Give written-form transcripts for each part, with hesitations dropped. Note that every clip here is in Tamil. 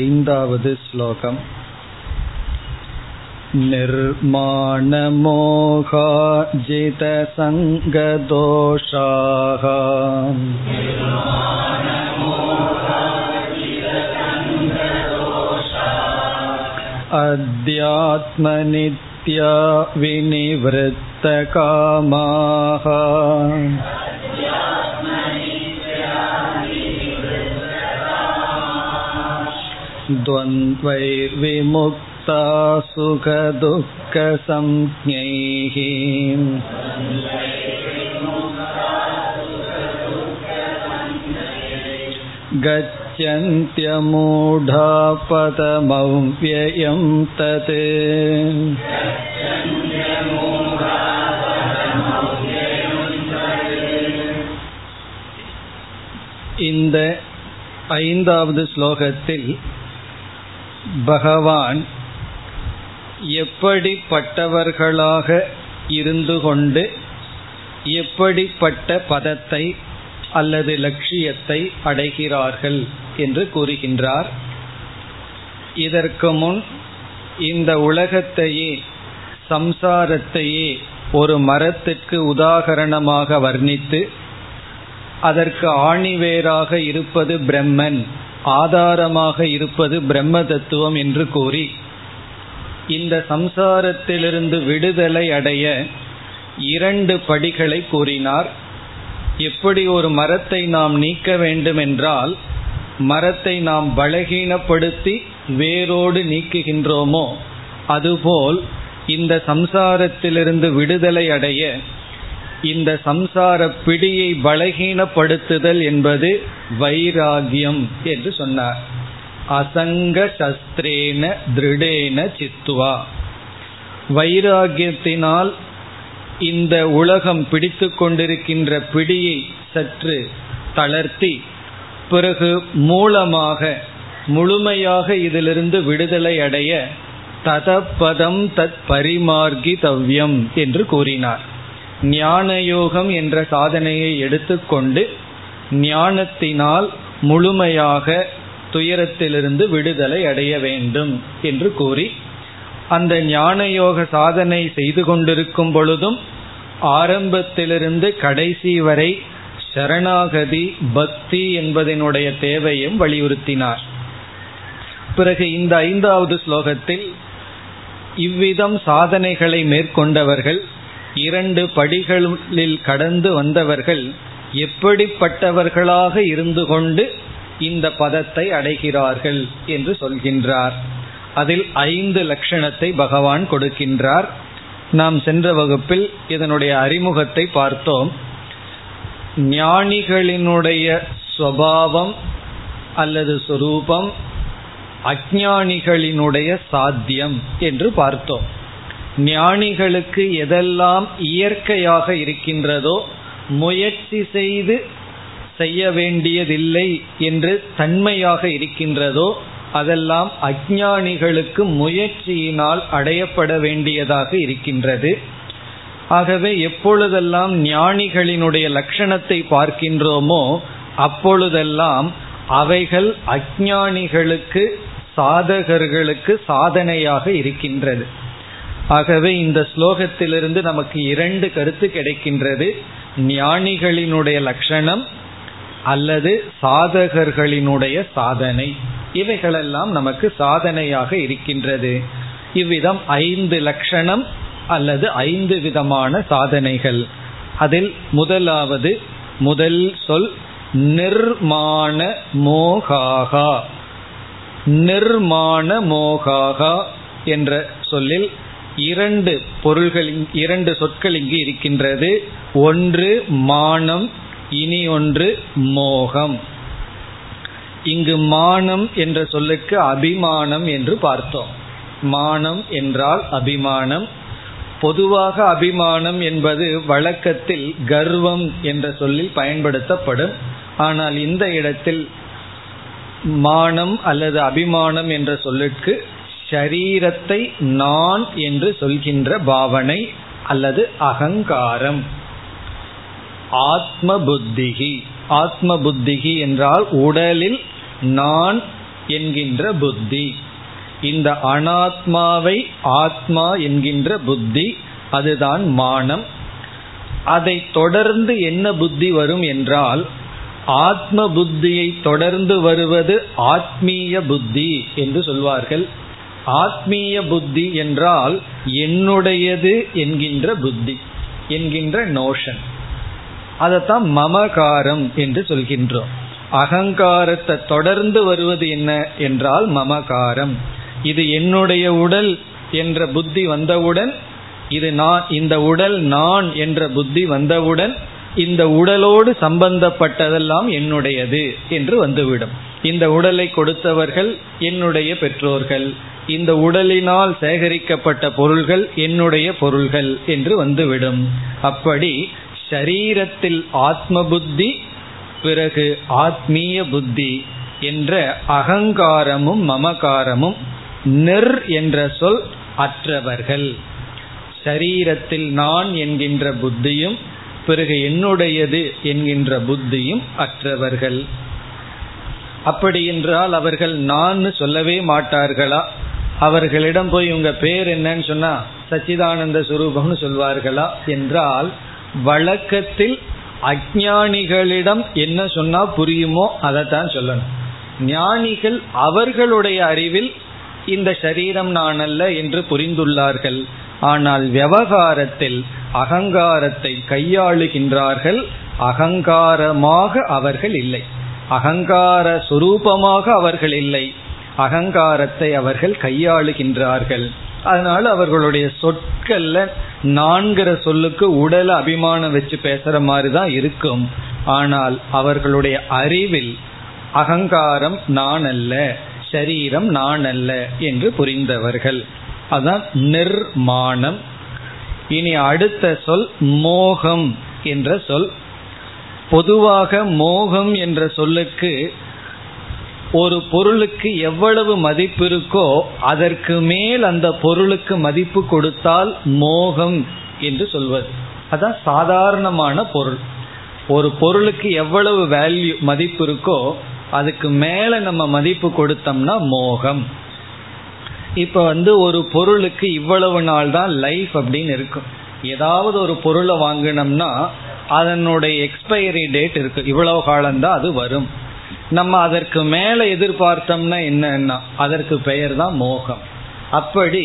ஐந்தாவது ஸ்லோகம். நிர்மாணமோகாஜிதசங்கதோஷாஹ அத்யாத்மநித்யா விநிவृத்தகாமாஹ த்வந்த்வைர் விமுக்தா சுகதுக்க சம்ஞைஹி. கச்சந்த்ய மூடா பதமவ்யயம் தத். இந்த ஐந்தாவது ஸ்லோகத்தில் பகவான் எப்படிப்பட்டவர்களாக இருந்து கொண்டு எப்படிப்பட்ட பதத்தை அல்லது லட்சியத்தை அடைகிறார்கள் என்று கூறுகின்றார். இதற்கு முன் இந்த உலகத்தையே சம்சாரத்தையே ஒரு மரத்திற்கு உதாகரணமாக வர்ணித்து அதற்கு ஆணிவேராக இருப்பது பிரம்மன், ஆதாரமாக இருப்பது பிரம்ம தத்துவம் என்று கூறி இந்த சம்சாரத்திலிருந்து விடுதலை அடைய இரண்டு படிகளை கூறினார். எப்படி ஒரு மரத்தை நாம் நீக்க வேண்டும் என்றால் மரத்தை நாம் பலகீனப்படுத்தி வேரோடு நீக்குகின்றோமோ அதுபோல் இந்த சம்சாரத்திலிருந்து விடுதலை அடைய இந்த சம்சார பிடியை பலகீனப்படுத்துதல் என்பது வைராகியம் என்று சொன்னார். அசங்க சஸ்திரேன திருடேன சித்துவா, வைராகியத்தினால் இந்த உலகம் பிடித்து கொண்டிருக்கின்ற பிடியை சற்று தளர்த்தி பிறகு மூலமாக முழுமையாக இதிலிருந்து விடுதலை அடைய ததபதம் தத் பரிமார்கிதவ்யம் என்று கூறினார். ஞானயோகம் என்ற சாதனையை எடுத்துக்கொண்டு ஞானத்தினால் முழுமையாக துயரத்திலிருந்து விடுதலை அடைய வேண்டும் என்று கூறி அந்த ஞானயோக சாதனை செய்து கொண்டிருக்கும் பொழுதும் ஆரம்பத்திலிருந்து கடைசி வரை சரணாகதி பக்தி என்பதனுடைய தேவையும் வலியுறுத்தினார். பிறகு இந்த ஐந்தாவது ஸ்லோகத்தில் இவ்விதம் சாதனைகளை மேற்கொண்டவர்கள், இரண்டு படிகளில் கடந்து வந்தவர்கள் எப்படிப்பட்டவர்களாக இருந்து கொண்டு இந்த பதத்தை அடைகிறார்கள் என்று சொல்கின்றார். அதில் 5 லட்சணத்தை பகவான் கொடுக்கின்றார். நாம் சென்ற வகுப்பில் இதனுடைய அறிமுகத்தை பார்த்தோம். ஞானிகளினுடைய ஸ்வபாவம் அல்லது சொரூபம், அஞ்ஞானிகளினுடைய சாத்தியம் என்று பார்த்தோம். ஞானிகளுக்கு எதெல்லாம் இயற்கையாக இருக்கின்றதோ, முயற்சி செய்து செய்ய வேண்டியதில்லை என்று தன்மையாக இருக்கின்றதோ அதெல்லாம் அஞ்ஞானிகளுக்கு முயற்சியினால் அடையப்பட வேண்டியதாக இருக்கின்றது. ஆகவே எப்பொழுதெல்லாம் ஞானிகளினுடைய லட்சணத்தை பார்க்கின்றோமோ அப்பொழுதெல்லாம் அவைகள் அஞ்ஞானிகளுக்கு சாதகர்களுக்கு சாதனையாக இருக்கின்றது. ஆகவே இந்த ஸ்லோகத்திலிருந்து நமக்கு 2 கருத்து கிடைக்கின்றது. ஞானிகளினுடைய லட்சணம் அல்லது சாதகர்களினுடைய சாதனை, இவைகளெல்லாம் நமக்கு சாதனையாக இருக்கின்றது. இவ்விதம் 5 லட்சணம் அல்லது 5 விதமான சாதனைகள். அதில் முதல் சொல் நிர்மாண மோகாகா. நிர்மாண மோகாகா என்ற சொல்லில் 2 சொற்கள் இங்கு இருக்கின்றது. ஒன்று மானம், இனி ஒன்று மோகம். இங்கு மானம் என்ற சொல்லுக்கு அபிமானம் என்று பார்த்தோம். மானம் என்றால் அபிமானம். பொதுவாக அபிமானம் என்பது வழக்கத்தில் கர்வம் என்ற சொல்லில் பயன்படுத்தப்படும். ஆனால் இந்த இடத்தில் மானம் அல்லது அபிமானம் என்ற சொல்லுக்கு சரீரத்தை நான் என்று சொல்கின்ற பாவனை அல்லது அகங்காரம். ஆத்ம புத்திகி என்றால் உடலில் நான் என்கின்ற புத்தி. இந்த அனாத்மாவை ஆத்மா என்கின்ற புத்தி, அதுதான் மானம். அதை தொடர்ந்து என்ன புத்தி வரும் என்றால், ஆத்ம புத்தியை தொடர்ந்து வருவது ஆத்மீய புத்தி என்று சொல்வார்கள். ஆத்மீய புத்தி என்றால் என்னுடையது என்கின்ற புத்தி, என்கின்ற நோஷன். அதைத்தான் மமகாரம் என்று சொல்கின்றோம். அகங்காரத்தை தொடர்ந்து வருவது என்ன என்றால் மமகாரம். இது என்னுடைய உடல் என்ற புத்தி வந்தவுடன், இது நான், இந்த உடல் நான் என்ற புத்தி வந்தவுடன், இந்த உடலோடு சம்பந்தப்பட்டதெல்லாம் என்னுடையது என்று வந்துவிடும். இந்த உடலை கொடுத்தவர்கள் என்னுடைய பெற்றோர்கள், இந்த உடலினால் சேகரிக்கப்பட்ட பொருள்கள் என்னுடைய பொருள்கள் என்று வந்துவிடும். அப்படி சரீரத்தில் ஆத்ம புத்தி, பிறகு ஆத்மீய புத்தி என்ற அகங்காரமும் மமகாரமும். நிர் என்ற சொல் அற்றவர்கள். சரீரத்தில் நான் என்கின்ற புத்தியும் பிறகு என்னுடையது என்கின்ற புத்தியும் அற்றவர்கள். அப்படி என்றால் அவர்கள் நான் சொல்லவே மாட்டார்களா? அவர்களிடம் போய் உங்க பேர் என்னன்னு சொன்னா சச்சிதானந்த சுரூபம்னு சொல்வார்களா என்றால், வழக்கத்தில் அஞ்ஞானிகளிடம் என்ன சொன்னா புரியுமோ அதை தான் சொல்லணும். ஞானிகள் அவர்களுடைய அறிவில் இந்த சரீரம் நான் அல்ல என்று புரிந்துள்ளார்கள். ஆனால் விவகாரத்தில் அகங்காரத்தை கையாளுகின்றார்கள். அகங்காரமாக அவர்கள் இல்லை, அகங்கார சுரூபமாக அவர்கள் இல்லை, அகங்காரத்தை அவர்கள் கையாளுகின்றார்கள். அதனால அவர்களுடைய சொற்கள்ல நான்கிற சொல்லுக்கு உடல அபிமானம் வச்சு பேசுற மாதிரி தான் இருக்கும். ஆனால் அவர்களுடைய அறிவில் அகங்காரம் நான் அல்ல, சரீரம் நான் அல்ல என்று புரிந்தவர்கள். அதான் நிர்மாணம். இனி அடுத்த சொல் மோகம் என்ற சொல். பொதுவாக மோகம் என்ற சொல்லுக்கு ஒரு பொருளுக்கு எவ்வளவு மதிப்பு இருக்கோ அதற்கு மேல் அந்த பொருளுக்கு மதிப்பு கொடுத்தால் மோகம் என்று சொல்வது. அதான் சாதாரணமான பொருள். ஒரு பொருளுக்கு எவ்வளவு வேல்யூ மதிப்பு இருக்கோ அதுக்கு மேல நம்ம மதிப்பு கொடுத்தோம்னா மோகம். இப்போ ஒரு பொருளுக்கு இவ்வளவு நாள் தான் லைஃப் அப்படின்னு இருக்கும். ஏதாவது ஒரு பொருளை வாங்கினோம்னா அதனுடைய எக்ஸ்பைரி டேட் இருக்கு, இவ்வளவு காலம்தான் அது வரும். நம்ம அதற்கு மேலே எதிர்பார்த்தோம்னா என்னன்னா அதற்கு பெயர் தான் மோகம். அப்படி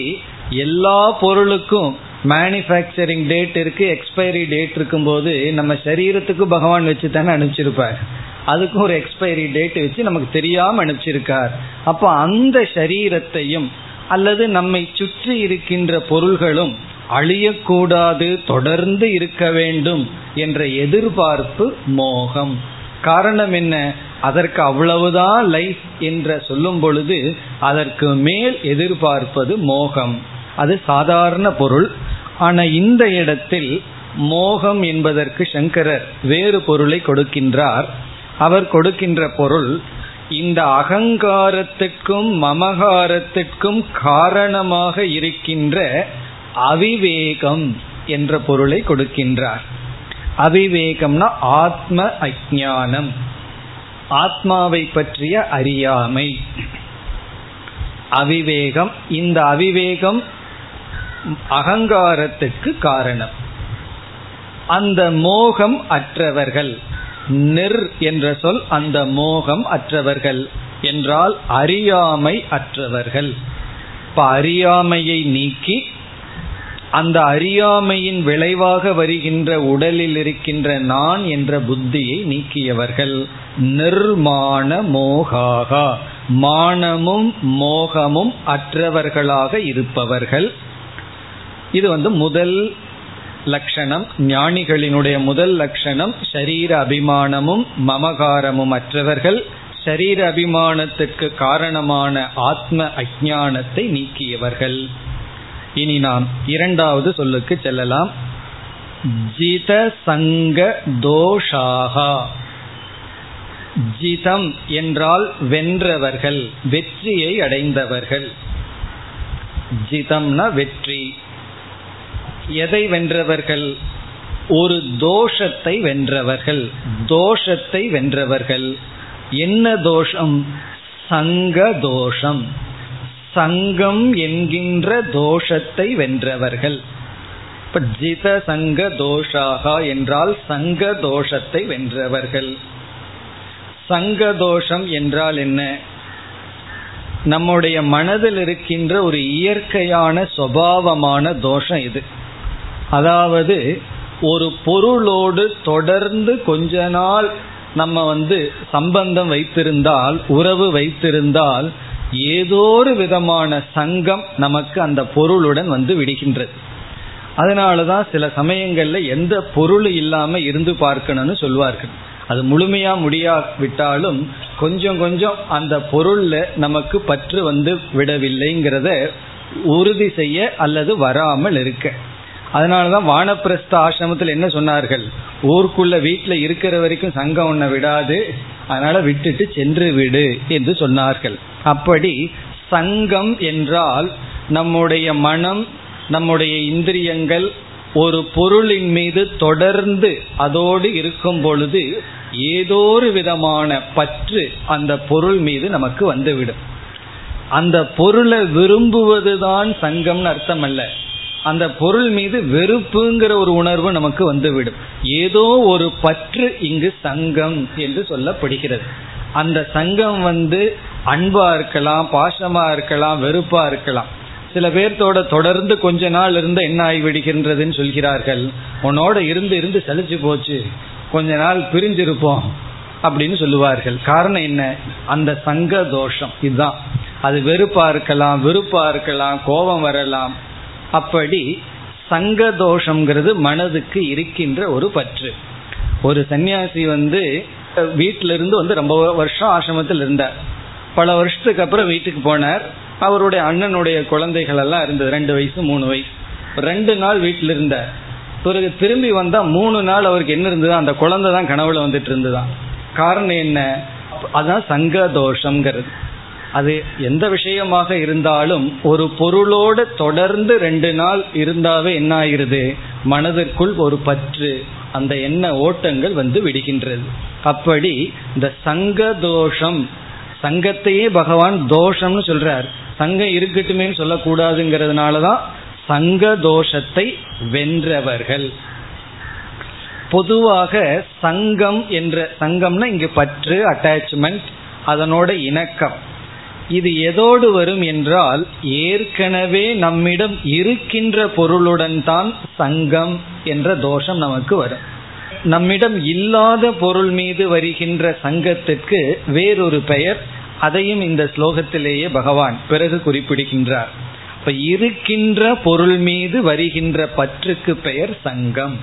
எல்லா பொருளுக்கும் மேனுஃபேக்சரிங் டேட் இருக்கு, எக்ஸ்பைரி டேட் இருக்கும்போது நம்ம சரீரத்துக்கு பகவான் வச்சு தானே அனுப்பிச்சிருப்பார். அதுக்கும் ஒரு எக்ஸ்பைரி டேட் வச்சு நமக்கு தெரியாமல் அனுப்பிச்சிருக்கார். அப்போ அந்த சரீரத்தையும் அல்லது நம்மை சுற்றி இருக்கின்ற பொருள்களும் அழியக்கூடாது, தொடர்ந்து இருக்க வேண்டும் என்ற எதிர்பார்ப்பு மோகம். காரணம் என்ன? அதற்கு அவ்வளவுதான் லைஃப் என்ற சொல்லும் பொழுது அதற்கு மேல் எதிர்பார்ப்பது மோகம். அது சாதாரண பொருள். ஆனால் இந்த இடத்தில் மோகம் என்பதற்கு சங்கரர் வேறு பொருளை கொடுக்கின்றார். அவர் கொடுக்கின்ற பொருள், இந்த அகங்காரத்திற்கும் மமகாரத்திற்கும் காரணமாக இருக்கின்ற அவிவேகம் என்ற பொருளை கொடுக்கின்றார். அவிவேகம்னா ஆத்ம அஜ்ஞானம், ஆத்மாவை பற்றிய அறியாமை, அவிவேகம். இந்த அவிவேகம் அகங்காரத்துக்கு காரணம். அந்த மோகம் அற்றவர்கள். நிர் என்ற சொல் அந்த மோகம் அற்றவர்கள் என்றால் அறியாமை அற்றவர்கள். இப்ப அறியாமையை நீக்கி அந்த அறியாமையின் விளைவாக வருகின்ற உடலில் இருக்கின்ற நான் என்ற புத்தியை நீக்கியவர்கள் நிர்மாண மோகாகா, மானமும் மோகமும் அற்றவர்களாக இருப்பவர்கள். இது முதல் லட்சணம், ஞானிகளினுடைய முதல் லட்சணம். ஷரீர அபிமானமும் மமகாரமும் அற்றவர்கள், ஷரீர அபிமானத்திற்கு காரணமான ஆத்ம அஜ்ஞானத்தை நீக்கியவர்கள். இனி நாம் இரண்டாவது சொல்லுக்கு செல்லலாம். ஜித சங்க தோஷாகா. ஜிதம் என்றால் வென்றவர்கள், வெற்றியை அடைந்தவர்கள். ஜிதம்னா வெற்றி. எதை வென்றவர்கள்? ஒரு தோஷத்தை வென்றவர்கள். தோஷத்தை வென்றவர்கள். என்ன தோஷம்? சங்கதோஷம், சங்கம் என்கின்ற தோஷத்தை வென்றவர்கள். இப்ப ஜித சங்க தோஷாகா என்றால் சங்க தோஷத்தை வென்றவர்கள். சங்கதோஷம் என்றால் என்ன? நம்முடைய மனதில் இருக்கின்ற ஒரு இயற்கையான சுபாவமான தோஷம் இது. அதாவது ஒரு பொருளோடு தொடர்ந்து கொஞ்ச நாள் நம்ம சம்பந்தம் வைத்திருந்தால், உறவு வைத்திருந்தால், ஏதோ ஒரு விதமான சங்கம் நமக்கு அந்த பொருளுடன் விடுகின்றது. அதனாலதான் சில சமயங்கள்ல எந்த பொருள் இல்லாம இருந்து பார்க்கணும்னு சொல்வார்கள். அது முழுமையா முடியாவிட்டாலும் கொஞ்சம் கொஞ்சம் அந்த பொருள்ல நமக்கு பற்று விடவில்லைங்கிறத உறுதி செய்ய அல்லது வராமல் இருக்க. அதனாலதான் வானப்பிரஸ்த ஆசிரமத்தில் என்ன சொன்னார்கள், ஊருக்குள்ள வீட்டுல இருக்கிற வரைக்கும் சங்கம் உன்னை விடாது, அதனால விட்டுட்டு சென்று விடு என்று சொன்னார்கள். அப்படி சங்கம் என்றால் நம்முடைய மனம், நம்முடைய இந்திரியங்கள் ஒரு பொருளின் மீது தொடர்ந்து அதோடு இருக்கும் பொழுது ஏதோ ஒரு விதமான பற்று அந்த பொருள் மீது நமக்கு வந்துவிடும். அந்த பொருளை விரும்புவதுதான் சங்கம்னு அர்த்தம் அல்ல, அந்த பொருள் மீது வெறுப்புங்கிற ஒரு உணர்வு நமக்கு வந்துவிடும். ஏதோ ஒரு பற்று இங்கு சங்கம் என்று சொல்லப்படுகிறது. அந்த சங்கம் அன்பா இருக்கலாம், பாசமா இருக்கலாம், வெறுப்பா இருக்கலாம். சில பேர்த்தோட தொடர்ந்து கொஞ்ச நாள் இருந்து என்ன ஆகிவிடுகின்றதுன்னு சொல்கிறார்கள், உன்னோட இருந்து இருந்து சலிச்சு போச்சு, கொஞ்ச நாள் பிரிஞ்சிருப்போம் அப்படின்னு சொல்லுவார்கள். காரணம் என்ன? அந்த சங்க தோஷம் இதுதான். அது வெறுப்பா இருக்கலாம், வெறுப்பா இருக்கலாம், கோபம் வரலாம். அப்படி சங்க தோஷம்ங்கிறது மனதுக்கு இருக்கின்ற ஒரு பற்று. ஒரு சன்னியாசி வீட்டிலிருந்து ரொம்ப வருஷம் ஆசிரமத்தில் இருந்தார். பல வருஷத்துக்கு அப்புறம் வீட்டுக்கு போனார். அவருடைய அண்ணனுடைய குழந்தைகள் எல்லாம் இருந்தது, 2 வயசு 3 வயசு. 2 நாள் வீட்டில் இருந்தார். பிறகு திரும்பி வந்தா 3 நாள் அவருக்கு என்ன இருந்ததா, அந்த குழந்தை தான் கனவுல இருந்ததுதான். காரணம் என்ன? அதுதான் சங்க தோஷம்ங்கிறது. அது எந்த விஷயமாக இருந்தாலும் ஒரு பொருளோடு தொடர்ந்து 2 நாள் இருந்தாவே என்ன ஆகிறது, மனதிற்குள் ஒரு பற்று, அந்த எண்ண ஓட்டங்கள் விடுகின்றது. அப்படி இந்த சங்க தோஷம், சங்கத்தையே பகவான் தோஷம்னு சொல்றார். சங்கம் இருக்கட்டுமே சொல்லக்கூடாதுங்கிறதுனாலதான் சங்க தோஷத்தை வென்றவர்கள். பொதுவாக சங்கம் என்ற, சங்கம்னா இங்கு பற்று, அட்டாச்மெண்ட், அதனோட இணக்கம். இது எதோடு வரும் என்றால் ஏற்கனவே நம்மிடம் இருக்கின்ற பொருளுடன் தான் சங்கம் என்ற தோஷம் நமக்கு வரும். நம்மிடம் இல்லாத பொருள் மீது வருகின்ற சங்கத்திற்கு வேறொரு பெயர். அதையும் இந்த ஸ்லோகத்திலேயே பகவான் பிறகு குறிப்பிடுகின்றார். இப்ப இருக்கின்ற பொருள் மீது வருகின்ற பற்றுக்கு பெயர் சங்கம்.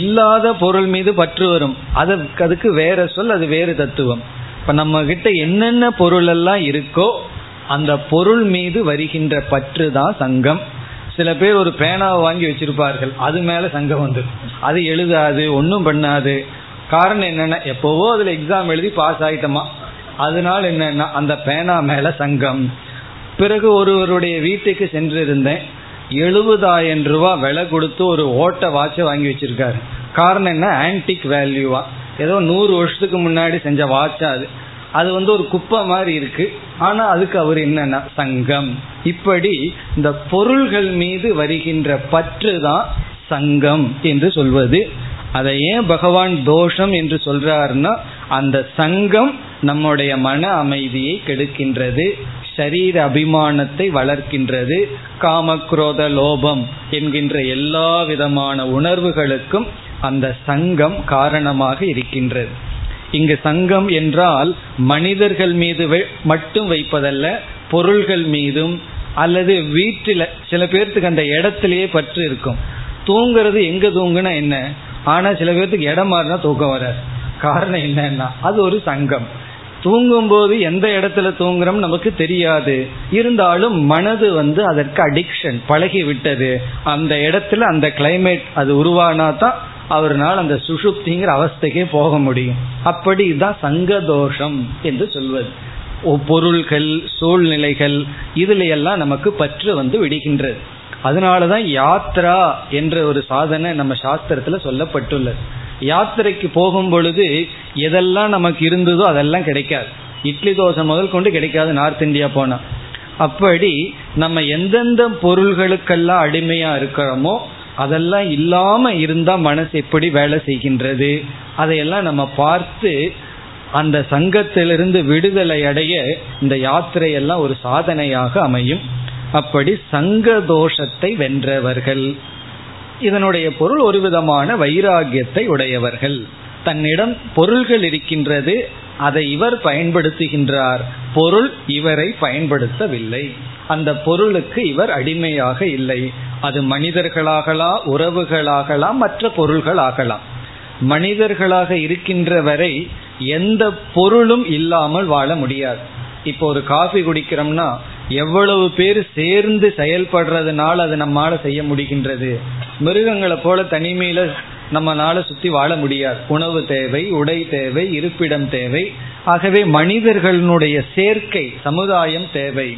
இல்லாத பொருள் மீது பற்று வரும், அதுக்கு வேற சொல், அது வேறு தத்துவம். இப்போ நம்ம கிட்ட என்னென்ன பொருள் எல்லாம் இருக்கோ அந்த பொருள் மீது வருகின்ற பற்று தான் சங்கம். சில பேர் ஒரு பேனாவை வாங்கி வச்சிருப்பார்கள், அது மேலே சங்கம் வந்துடும், அது எழுதாது, ஒன்றும் பண்ணாது. காரணம் என்னென்னா, எப்போவோ அதில் எக்ஸாம் எழுதி பாஸ் ஆகிட்டோமா, அதனால என்னென்னா அந்த பேனா மேலே சங்கம். பிறகு ஒருவருடைய வீட்டுக்கு சென்று இருந்தேன், 70,000 ரூபா விலை கொடுத்து ஒரு ஓட்ட வாட்சை வாங்கி வச்சிருக்காரு. காரணம் என்ன? ஆன்டிக் வேல்யூவா, ஏதோ 100 வருஷத்துக்கு முன்னாடி செஞ்ச வாட்சா, அது ஒரு குப்பை மாதிரி இருக்கு. ஆனா அதுக்கு அவர் என்னன்னா சங்கம். இப்படி இந்த பொருள்கள் மீது வருகின்ற பற்று தான் சங்கம் என்று சொல்வது. அதை ஏன் பகவான் தோஷம் என்று சொல்றாருன்னா, அந்த சங்கம் நம்முடைய மன அமைதியை கெடுக்கின்றது, சரீர அபிமானத்தை வளர்க்கின்றது, காமக்ரோத லோபம் என்கின்ற எல்லா விதமான உணர்வுகளுக்கும் அந்த சங்கம் காரணமாக இருக்கின்றது. இங்கு சங்கம் என்றால் மனிதர்கள் மீது மட்டும் வைப்பதல்ல, பொருள்கள் மீதும், அல்லது வீட்டில் சில பேர்த்துக்கு அந்த இடத்திலேயே பற்று இருக்கும். தூங்கிறது எங்க தூங்குனா என்ன, ஆனா சில பேர்த்துக்கு இடம் மாறினா தூக்கம் வராது. காரணம் என்னன்னா அது ஒரு சங்கம். தூங்கும்போது எந்த இடத்துல தூங்குறோம் நமக்கு தெரியாது, இருந்தாலும் மனது அதற்கு அடிக்ஷன், பழகி விட்டது. அந்த இடத்துல அந்த கிளைமேட் அது உருவானா தான் அவரால் அந்த சுஷுப்திங்கிற அவஸ்தைக்கே போக முடியும். அப்படி இதுதான் சங்கதோஷம் என்று சொல்வது. பொருள்கள், சூழ்நிலைகள், இதுல எல்லாம் நமக்கு பற்று விடுகின்றது. அதனாலதான் யாத்ரா என்ற ஒரு சாதனை நம்ம சாஸ்திரத்துல சொல்லப்பட்டுள்ளது. யாத்திரைக்கு போகும் பொழுது எதெல்லாம் நமக்கு இருந்ததோ அதெல்லாம் கிடைக்காது. இட்லி தோசை முதல் கொண்டு கிடைக்காது நார்த் இந்தியா போனா. அப்படி நம்ம எந்தெந்த பொருள்களுக்கெல்லாம் அடிமையா இருக்கிறோமோ அதெல்லாம் இல்லாம இருந்தா மனசு எப்படி வேலை செய்கின்றது, அதையெல்லாம் நம்ம பார்த்து அந்த சங்கத்திலிருந்து விடுதலை அடைய இந்த யாத்திரையெல்லாம் ஒரு சாதனையாக அமையும். அப்படி சங்க தோஷத்தை வென்றவர்கள், இதனுடைய பொருள் ஒரு விதமான வைராகியத்தை உடையவர்கள். தன்னிடம் பொருள்கள் இருக்கின்றது, அதை இவர் பயன்படுத்துகின்றார், பொருள் இவரை பயன்படுத்தவில்லை, அந்த பொருளுக்கு இவர் அடிமையாக இல்லை. அது மனிதர்களாகலாம், உறவுகளாகலாம், மற்ற பொருள்களாகலாம். மனிதர்களாக இருக்கின்ற வரை எந்த பொருளும் இல்லாமல் வாழ முடியாது. இப்போ ஒரு காஃபி குடிக்கிறோம்னா எவ்வளவு பேர் சேர்ந்து செயல்படுறதுனால அது நம்மால செய்ய முடிகின்றது. மிருகங்களை போல தனிமையில நம்மளால சுத்தி வாழ முடியாது. உணவு தேவை, உடை தேவை, இருப்பிடம் தேவை. ஆகவே மனிதர்களுடைய சேர்க்கை, சமுதாயம் தேவை.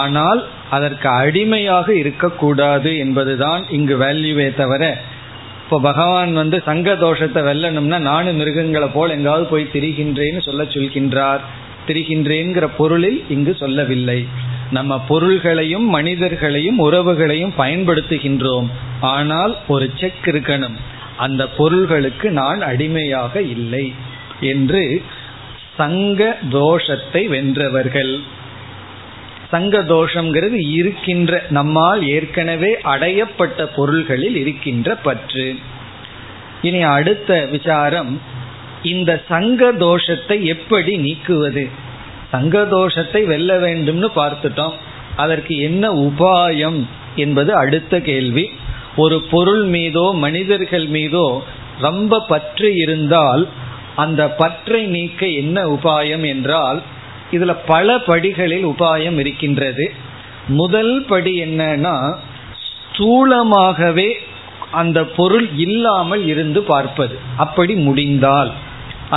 ஆனால் அதற்கு அடிமையாக இருக்கக்கூடாது என்பதுதான் இங்கு வேல்யூவே தவிர. இப்போ பகவான் சங்க தோஷத்தை வெல்லணும்னா நானும் மிருகங்களை போல் எங்காவது போய் திரிகின்றேன்னு சொல்ல சொல்கின்றார். திரிகின்றேங்கிற பொருளில் இங்கு சொல்லவில்லை. நம்ம பொருள்களையும் மனிதர்களையும் உறவுகளையும் பயன்படுத்துகின்றோம், ஆனால் ஒரு செக் இருக்கணும், அந்த பொருள்களுக்கு நான் அடிமையாக இல்லை என்று சங்க தோஷத்தை வென்றவர்கள். சங்க தோஷங்கிறது இருக்கின்ற, நம்மால் ஏற்கனவே அடையப்பட்ட பொருள்களில் இருக்கின்ற பற்று. இனி அடுத்த விசாரம், இந்த சங்க தோஷத்தை எப்படி நீக்குவது? சங்க தோஷத்தை வெல்ல வேண்டும்னு பார்த்துட்டோம், அதற்கு என்ன உபாயம் என்பது அடுத்த கேள்வி. ஒரு பொருள் மீதோ மனிதர்கள் மீதோ ரொம்ப பற்று இருந்தால் அந்த பற்றை நீக்க என்ன உபாயம் என்றால், இதுல பல படிகளில் உபாயம் இருக்கின்றது. முதல் படி என்னன்னா, ஸ்தூலமாகவே அந்த பொருள் இல்லாமல் இருந்து பார்ப்பது. அப்படி முடிந்தால்,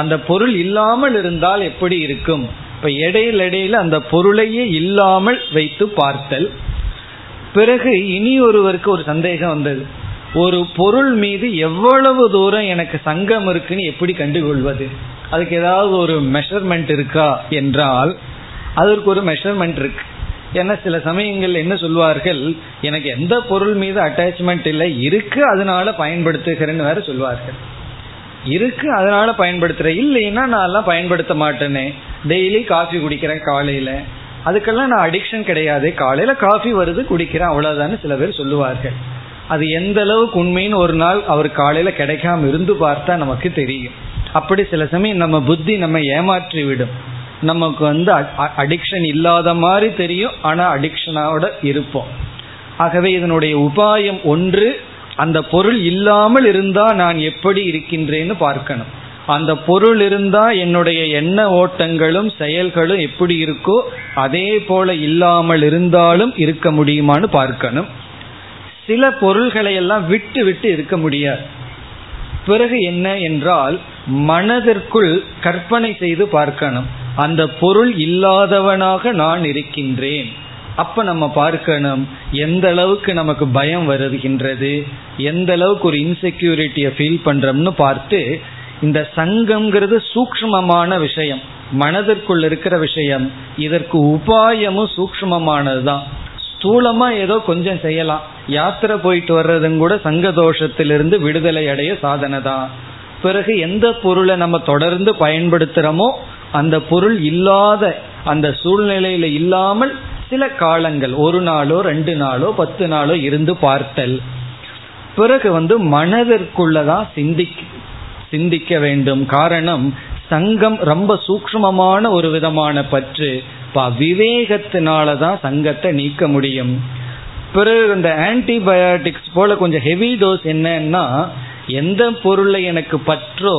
அந்த பொருள் இல்லாமல் இருந்தால் எப்படி இருக்கும்? இப்ப இடையில அந்த பொருளையே இல்லாமல் வைத்து பார்த்தல். பிறகு இனி ஒருவருக்கு ஒரு சந்தேகம் வந்தது, ஒரு பொருள் மீது எவ்வளவு தூரம் எனக்கு சங்கம் இருக்குன்னு எப்படி கண்டுகொள்வது? அதுக்கு ஏதாவது ஒரு மெஷர்மெண்ட் இருக்கா என்றால், அதற்கு ஒரு மெஷர்மெண்ட் இருக்கு. ஏன்னா சில சமயங்கள் என்ன சொல்வார்கள், எனக்கு எந்த பொருள் மீது அட்டாச்மெண்ட் இல்லை, இருக்கு அதனால பயன்படுத்துகிறேன்னு வேற சொல்வார்கள். இருக்கு அதனால பயன்படுத்துகிறேன், இல்லைன்னா நான்லாம் பயன்படுத்த மாட்டேனே, டெய்லி காஃபி குடிக்கிறேன் காலையில், அதுக்கெல்லாம் நான் அடிக்ஷன் கிடையாது, காலையில் காஃபி வருது குடிக்கிறேன் அவ்வளோதான்னு சில பேர் சொல்லுவார்கள். அது எந்த அளவுக்கு உண்மைன்னு ஒரு நாள் அவர் காலையில் கிடைக்காம இருந்து பார்த்தா நமக்கு தெரியும். அப்படி சில சமயம் நம்ம புத்தி நம்ம ஏமாற்றி விடும். நமக்கு அடிக்ஷன் இல்லாத மாதிரி தெரியும், ஆனால் அடிக்ஷனோட இருப்போம். ஆகவே இதனுடைய உபாயம் ஒன்று, அந்த பொருள் இல்லாமல் இருந்தால் நான் எப்படி இருக்கின்றேன்னு பார்க்கணும். அந்த பொருள் இருந்தால் என்னுடைய எண்ண ஓட்டங்களும் செயல்களும் எப்படி இருக்கோ அதே போல இல்லாமல் இருந்தாலும் இருக்க முடியுமான்னு பார்க்கணும். சில பொருள்களை எல்லாம் விட்டு விட்டு இருக்க முடியாது. பிறகு என்ன என்றால், மனதிற்குள் கற்பனை செய்து பார்க்கணும், அந்த பொருள் இல்லாதவனாக நான் இருக்கின்றேன். அப்ப நம்ம பார்க்கணும் எந்த அளவுக்கு நமக்கு பயம் வருகின்றது, எந்த அளவுக்கு ஒரு இன்செக்யூரிட்டியை ஃபீல் பண்றோம்னு பார்த்து. இந்த சங்கம்ங்கிறது சூக்ஷ்மமான விஷயம், மனதிற்குள் இருக்கிற விஷயம். இதற்கு உபாயமும் சூக்ஷ்மமானதுதான். ஸ்தூலமா ஏதோ கொஞ்சம் செய்யலாம், யாத்திரை போயிட்டு வர்றதும் கூட சங்க தோஷத்திலிருந்து விடுதலை அடைய சாதனை தான். பிறகு எந்த பொருளை நம்ம தொடர்ந்து பயன்படுத்துகிறோமோ அந்த பொருள் இல்லாத அந்த சூழ்நிலையில இல்லாமல் சில காலங்கள், ஒரு நாளோ 2 நாளோ 10 நாளோ இருந்து பார்த்தல். பிறகு மனதிற்குள்ளதான் சிந்திக்க வேண்டும். காரணம், சங்கம் ரொம்ப சூக்ஷ்மமான ஒரு விதமான பற்று. விவேகத்தினாலதான் சங்கத்தை நீக்க முடியும். பிறகு இந்த ஆன்டிபயோட்டிக்ஸ் போல கொஞ்சம் ஹெவி டோஸ் என்னன்னா, எந்த பொருளை எனக்கு பற்றோ